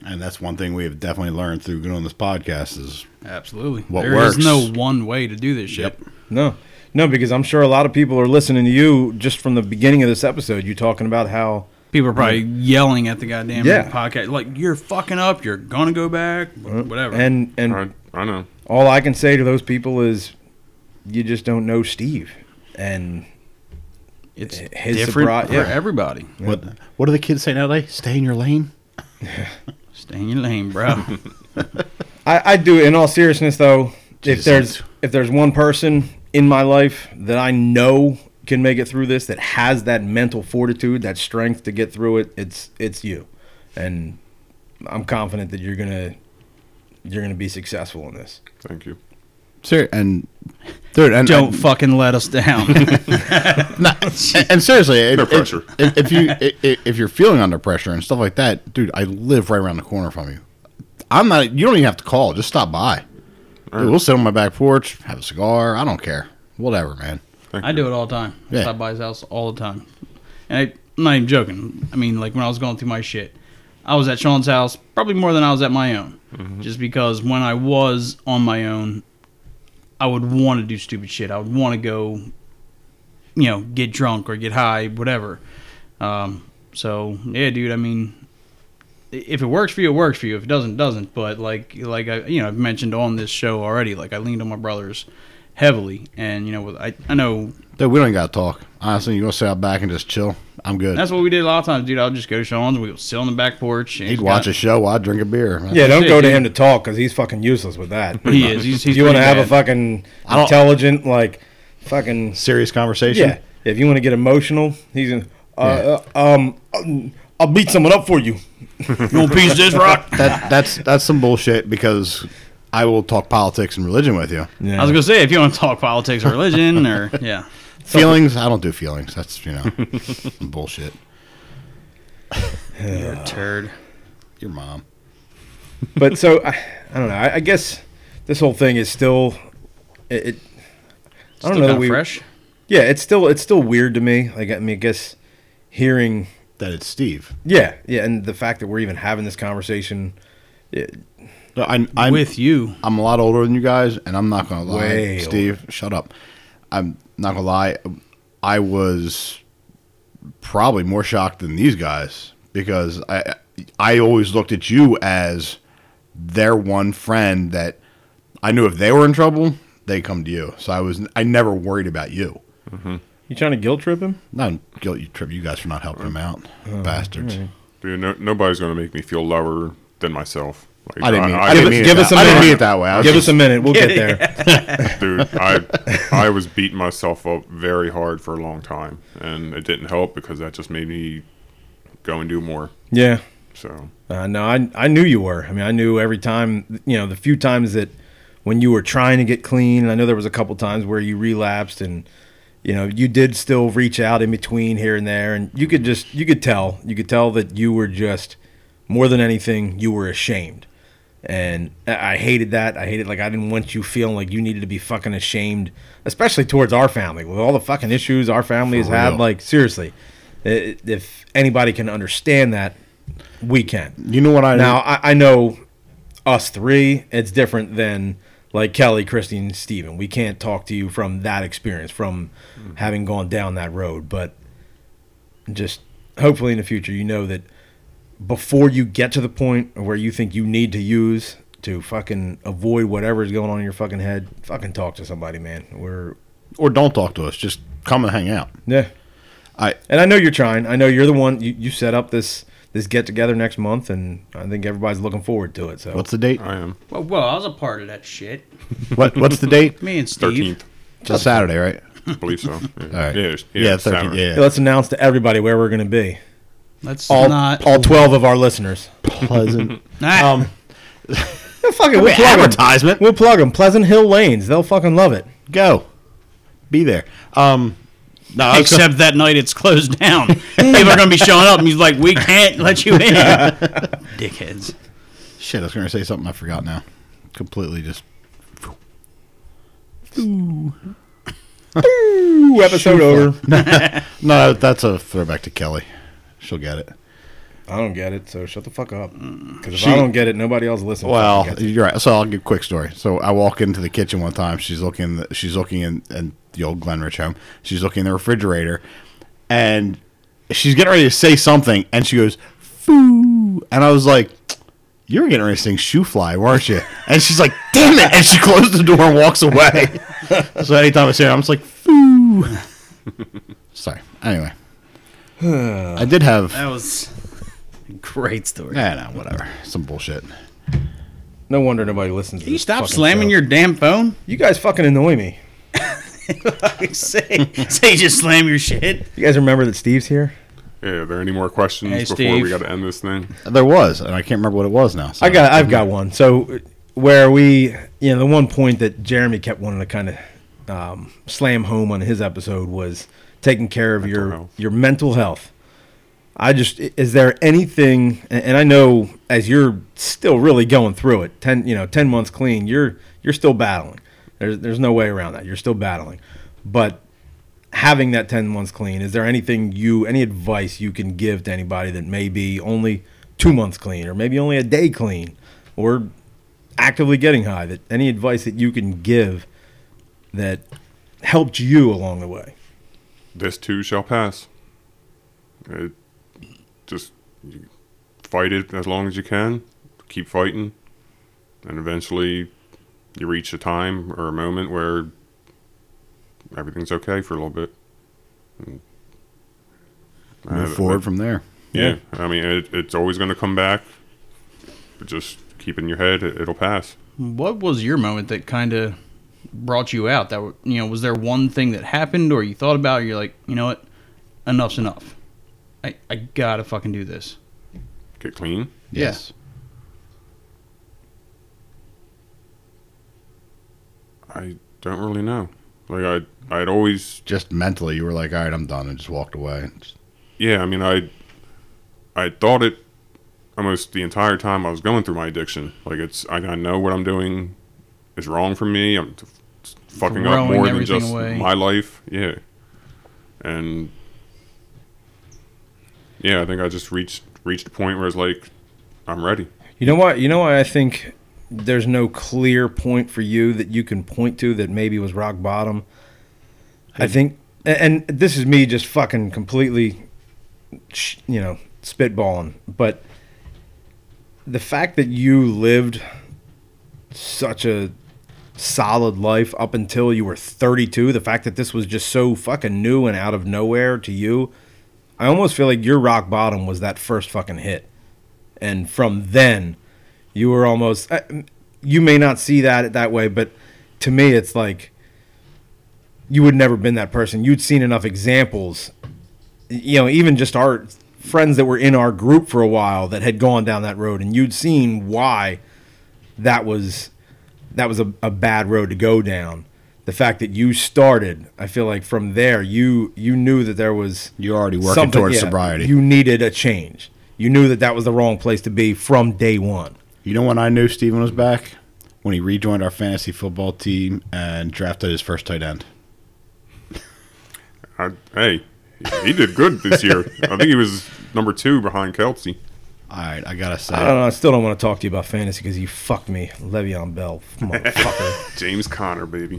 And that's one thing we have definitely learned through doing this podcast is absolutely what there works. There is no one way to do this shit. Yep. No, no, because I'm sure a lot of people are listening to you just from the beginning of this episode. You talking about how people are probably like, yelling at the goddamn yeah. podcast, like you're fucking up, you're gonna go back, whatever. And and I, I know all I can say to those people is, you just don't know Steve, and it's his different for yeah. everybody. Yeah. What what do the kids say nowadays? Stay in your lane. Yeah. Stay in your lane, bro. I, I do. In all seriousness, though, Jesus. if there's if there's one person in my life that I know can make it through this, that has that mental fortitude, that strength to get through it, it's it's you. And I'm confident that you're gonna you're gonna be successful in this. Thank you. Sir, and dude, and, don't and, fucking let us down. Nah, and, and seriously, if, no pressure. If, if you if, if you're feeling under pressure and stuff like that, dude, I live right around the corner from you. I'm not. You don't even have to call. Just stop by. Right. Dude, we'll sit on my back porch, have a cigar. I don't care. Whatever, man. Thank I you. do it all the time. I yeah. stop by his house all the time, and I, I'm not even joking. I mean, like when I was going through my shit, I was at Sean's house probably more than I was at my own, mm-hmm. just because when I was on my own, I would want to do stupid shit. I would want to go, you know, get drunk or get high, whatever. Um, so, yeah, dude, I mean, if it works for you, it works for you. If it doesn't, it doesn't. But, like, like I, you know, I've mentioned on this show already, like, I leaned on my brothers heavily. And, you know, I, I know... Dude, we don't got to talk. Honestly, you want to sit out back and just chill? I'm good. That's what we did a lot of times, dude. I'll just go to Sean's and we'll sit on the back porch. And he'd watch a show while I'd drink a beer. Man. Yeah, don't go to him to talk because he's fucking useless with that. He is. He's, he's if you want to have a fucking intelligent, like, fucking... serious conversation? Yeah. If you want to get emotional, he's going uh, yeah. uh, um, um, I'll beat someone up for you. You want a piece of this, Rock? That, that's, that's some bullshit because... I will talk politics and religion with you. Yeah. I was going to say, if you want to talk politics or religion or, yeah. Feelings? I don't do feelings. That's, you know, bullshit. You're a turd. Your mom. But so, I, I don't know. I, I guess this whole thing is still, it, it, I don't still know. That we, fresh? Yeah, it's still, it's still weird to me. Like, I mean, I guess hearing. That it's Steve. Yeah. Yeah. And the fact that we're even having this conversation. It, So I'm, I'm with you. I'm a lot older than you guys, and I'm not gonna lie, Way Steve. Older. Shut up. I'm not gonna lie. I was probably more shocked than these guys because I I always looked at you as their one friend that I knew if they were in trouble, they come to you. So I was I never worried about you. Mm-hmm. You trying to guilt trip him? Not guilt trip you guys for not helping him out, oh, bastards. Right. Dude, no, nobody's gonna make me feel lower than myself. Like, I didn't mean, I, I didn't mean it. Give us a minute. I didn't mean it that way. Give us a minute. We'll get there. Dude, I I was beating myself up very hard for a long time, and it didn't help because that just made me go and do more. Yeah. So. Uh, no, I I knew you were. I mean, I knew every time, you know, the few times that when you were trying to get clean, and I know there was a couple times where you relapsed, and you know, you did still reach out in between here and there, and you could just you could tell you could tell that you were just more than anything you were ashamed. And I hated that. I hated, like, I didn't want you feeling like you needed to be fucking ashamed, especially towards our family. With all the fucking issues our family has had, like, seriously, if anybody can understand that, we can. You know what I know? Now, I, I know us three, it's different than, like, Kelly, Christine, and Steven. We can't talk to you from that experience, from mm-hmm. having gone down that road. But just hopefully in the future, you know that before you get to the point where you think you need to use to fucking avoid whatever is going on in your fucking head, fucking talk to somebody, man. We're or don't talk to us. Just come and hang out. Yeah. I and I know you're trying. I know you're the one. You, you set up this this get together next month, and I think everybody's looking forward to it. So what's the date? I am. Well, well I was a part of that shit. What What's the date? Me and Steve. Thirteenth. It's a Saturday, right? I believe so. Yeah. All right. Yeah. Yeah. yeah, yeah. Let's announce to everybody where we're gonna be. Let's all, not all twelve of our listeners. Pleasant. um, fuck it, we'll plug advertisement. Them. We'll plug them. Pleasant Hill Lanes. They'll fucking love it. Go, be there. Um, no, except gonna... that night it's closed down. People are going to be showing up, and he's like, "We can't let you in, dickheads." Shit, I was going to say something I forgot now. Completely just. Ooh. Ooh, episode over. No, no, that's a throwback to Kelly. She'll get it. I don't get it, so shut the fuck up. Because if she, I don't get it, nobody else listens. Well, to you're right. So I'll give a quick story. So I walk into the kitchen one time. She's looking. She's looking in, in the old Glenridge home. She's looking in the refrigerator, and she's getting ready to say something, and she goes, "Foo," and I was like, "You were getting ready to sing Shoe Fly, weren't you?" And she's like, "Damn it!" And she closed the door and walks away. So anytime I say it, I'm just like, "Foo." Sorry. Anyway. I did have... That was a great story. Yeah, no, whatever. Some bullshit. No wonder nobody listens to this. Can you stop slamming show. Your damn phone? You guys fucking annoy me. say, say just slam your shit. You guys remember that Steve's here? Yeah, are there any more questions hey, before Steve. we got to end this thing? There was, and I can't remember what it was now. So. I got, I've got one. So where we, you know, the one point that Jeremy kept wanting to kind of um, slam home on his episode was taking care of mental your health. your mental health. I just, is there anything? And I know as you're still really going through it, ten, you know, ten months clean, you're you're still battling. There's there's no way around that. You're still battling, but. Having that ten months clean, is there anything you, any advice you can give to anybody that may be only two months clean or maybe only a day clean or actively getting high? That any advice that you can give that helped you along the way? This too shall pass. It just fight it as long as you can. Keep fighting. And eventually you reach a time or a moment where everything's okay for a little bit. And move forward from there. Yeah, yeah. I mean, it, it's always going to come back. But just keep in your head; it, it'll pass. What was your moment that kind of brought you out? That you know, was there one thing that happened, or you thought about? Or you're like, you know what, enough's enough. I I gotta fucking do this. Get clean. Yes. Yeah. I don't really know. Like, I'd, I'd always... Just mentally, you were like, all right, I'm done, and just walked away. Yeah, I mean, I I thought it almost the entire time I was going through my addiction. Like, it's I, I know what I'm doing is wrong for me. I'm t- fucking up more than just away. my life. Yeah. And, yeah, I think I just reached, reached a point where it's like, I'm ready. You know what? You know why I think... There's no clear point for you that you can point to that maybe was rock bottom. I think, and this is me just fucking completely, you know, spitballing, but the fact that you lived such a solid life up until you were thirty-two, the fact that this was just so fucking new and out of nowhere to you, I almost feel like your rock bottom was that first fucking hit. And from then... You were almost, you may not see that that way, but to me it's like you would never been that person. You'd seen enough examples, you know, even just our friends that were in our group for a while that had gone down that road, and you'd seen why that was that was a, a bad road to go down. The fact that you started, I feel like from there you you knew that there was you're already working towards yeah, sobriety. You needed a change. You knew that that was the wrong place to be from day one. You know when I knew Steven was back? When he rejoined our fantasy football team and drafted his first tight end. I, hey, he did good this year. I think he was number two behind Kelsey. All right, I got to say. I don't know. I still don't want to talk to you about fantasy because you fucked me. Le'Veon Bell, motherfucker. James Conner, baby.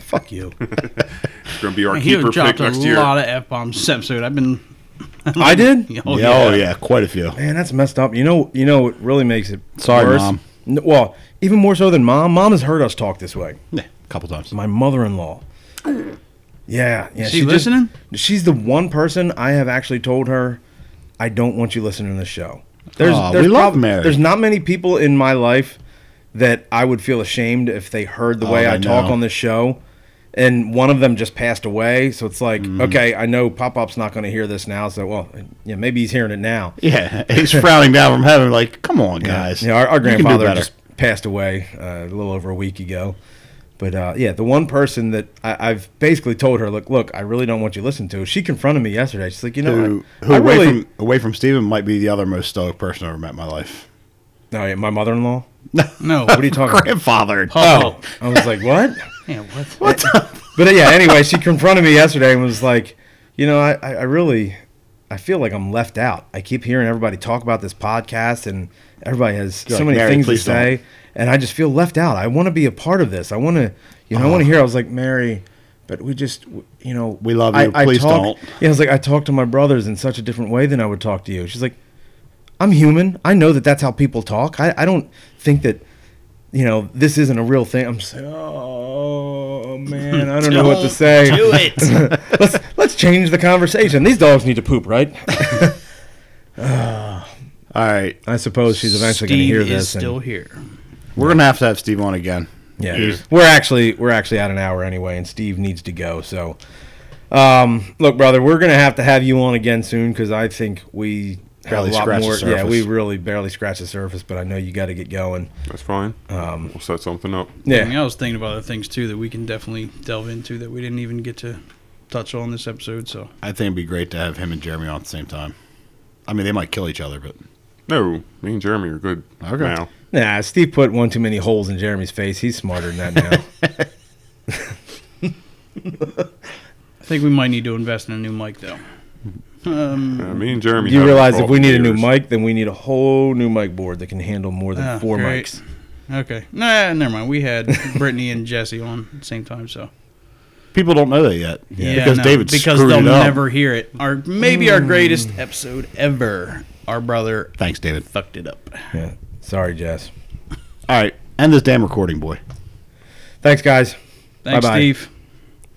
Fuck you. He's going to be our Man, keeper pick next year. He dropped a lot of F-bombs episode. I've been... I did? Oh yeah, yeah. oh, yeah. Quite a few. Man, that's messed up. You know, you know, it really makes it Sorry, worse. Mom. No, well, even more so than Mom. Mom has heard us talk this way. Yeah, a couple times. My mother-in-law. Yeah. yeah. Is she, she listening? Just, she's the one person I have actually told her, I don't want you listening to this show. There's, oh, there's we love prob- Mary. There's not many people in my life that I would feel ashamed if they heard the oh, way I, I talk on this show. And one of them just passed away, so it's like, mm. okay, I know Pop-Pop's not going to hear this now, so, well, yeah, maybe he's hearing it now. Yeah, he's frowning down from heaven like, come on, guys. Yeah, yeah our, our grandfather just passed away uh, a little over a week ago. But, uh, yeah, the one person that I, I've basically told her, look, look, I really don't want you to listen to. She confronted me yesterday. She's like, you know, who, I, who I away, really... from, away from Steven might be the other most stoic person I've ever met in my life. No, oh, yeah, my mother-in-law? No. What are you talking grandfather. about? Grandfather. Oh. I was like, what? Yeah, what? What? But yeah, anyway, she confronted me yesterday and was like, you know, I, I really, I feel like I'm left out. I keep hearing everybody talk about this podcast and everybody has You're so like, many Mary, things to say. Don't. And I just feel left out. I want to be a part of this. I want to, you know, oh. I want to hear. I was like, Mary, but we just, you know. We love you. I, Please I talk, don't. Yeah, I was like, I talk to my brothers in such a different way than I would talk to you. She's like, I'm human. I know that that's how people talk. I, I don't think that, you know, this isn't a real thing. I'm just like, oh, man, I don't, don't know what to say. Do it. let's, let's change the conversation. These dogs need to poop, right? uh, All right. I suppose she's eventually going to hear this. Steve is still here. We're going to have to have Steve on again. Yeah, yeah. we're actually we're actually at an hour anyway, and Steve needs to go. So, um, look, brother, we're gonna have to have you on again soon because I think we barely scratched the surface. Yeah, we really barely scratched the surface, but I know you got to get going. That's fine. Um, we'll set something up. Yeah, I mean, I was thinking about other things too that we can definitely delve into that we didn't even get to touch on this episode. So I think it'd be great to have him and Jeremy on at the same time. I mean, they might kill each other, but no, me and Jeremy are good. Okay. Now. Nah, Steve put one too many holes in Jeremy's face. He's smarter than that now. I think we might need to invest in a new mic, though. Um, yeah, me and Jeremy. You realize if we need years. a new mic, then we need a whole new mic board that can handle more than oh, four great. mics. Okay. Nah, never mind. We had Brittany and Jesse on at the same time, so. People don't know that yet. Yeah, because no, David because screwed they'll it up. never hear it. Our maybe mm. our greatest episode ever. Our brother. Thanks, David. Fucked it up. Yeah. Sorry, Jess. All right, end this damn recording, boy. Thanks, guys. Thanks, Bye-bye. Steve.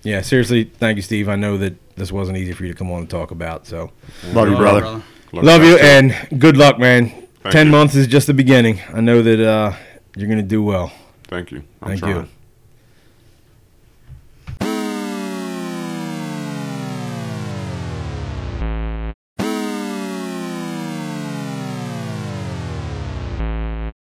Yeah, seriously, thank you, Steve. I know that this wasn't easy for you to come on and talk about. So love you, brother. Love, love, love you, and good luck, man. Thank Ten you. months is just the beginning. I know that uh, you're gonna do well. Thank you. I'm thank trying. you.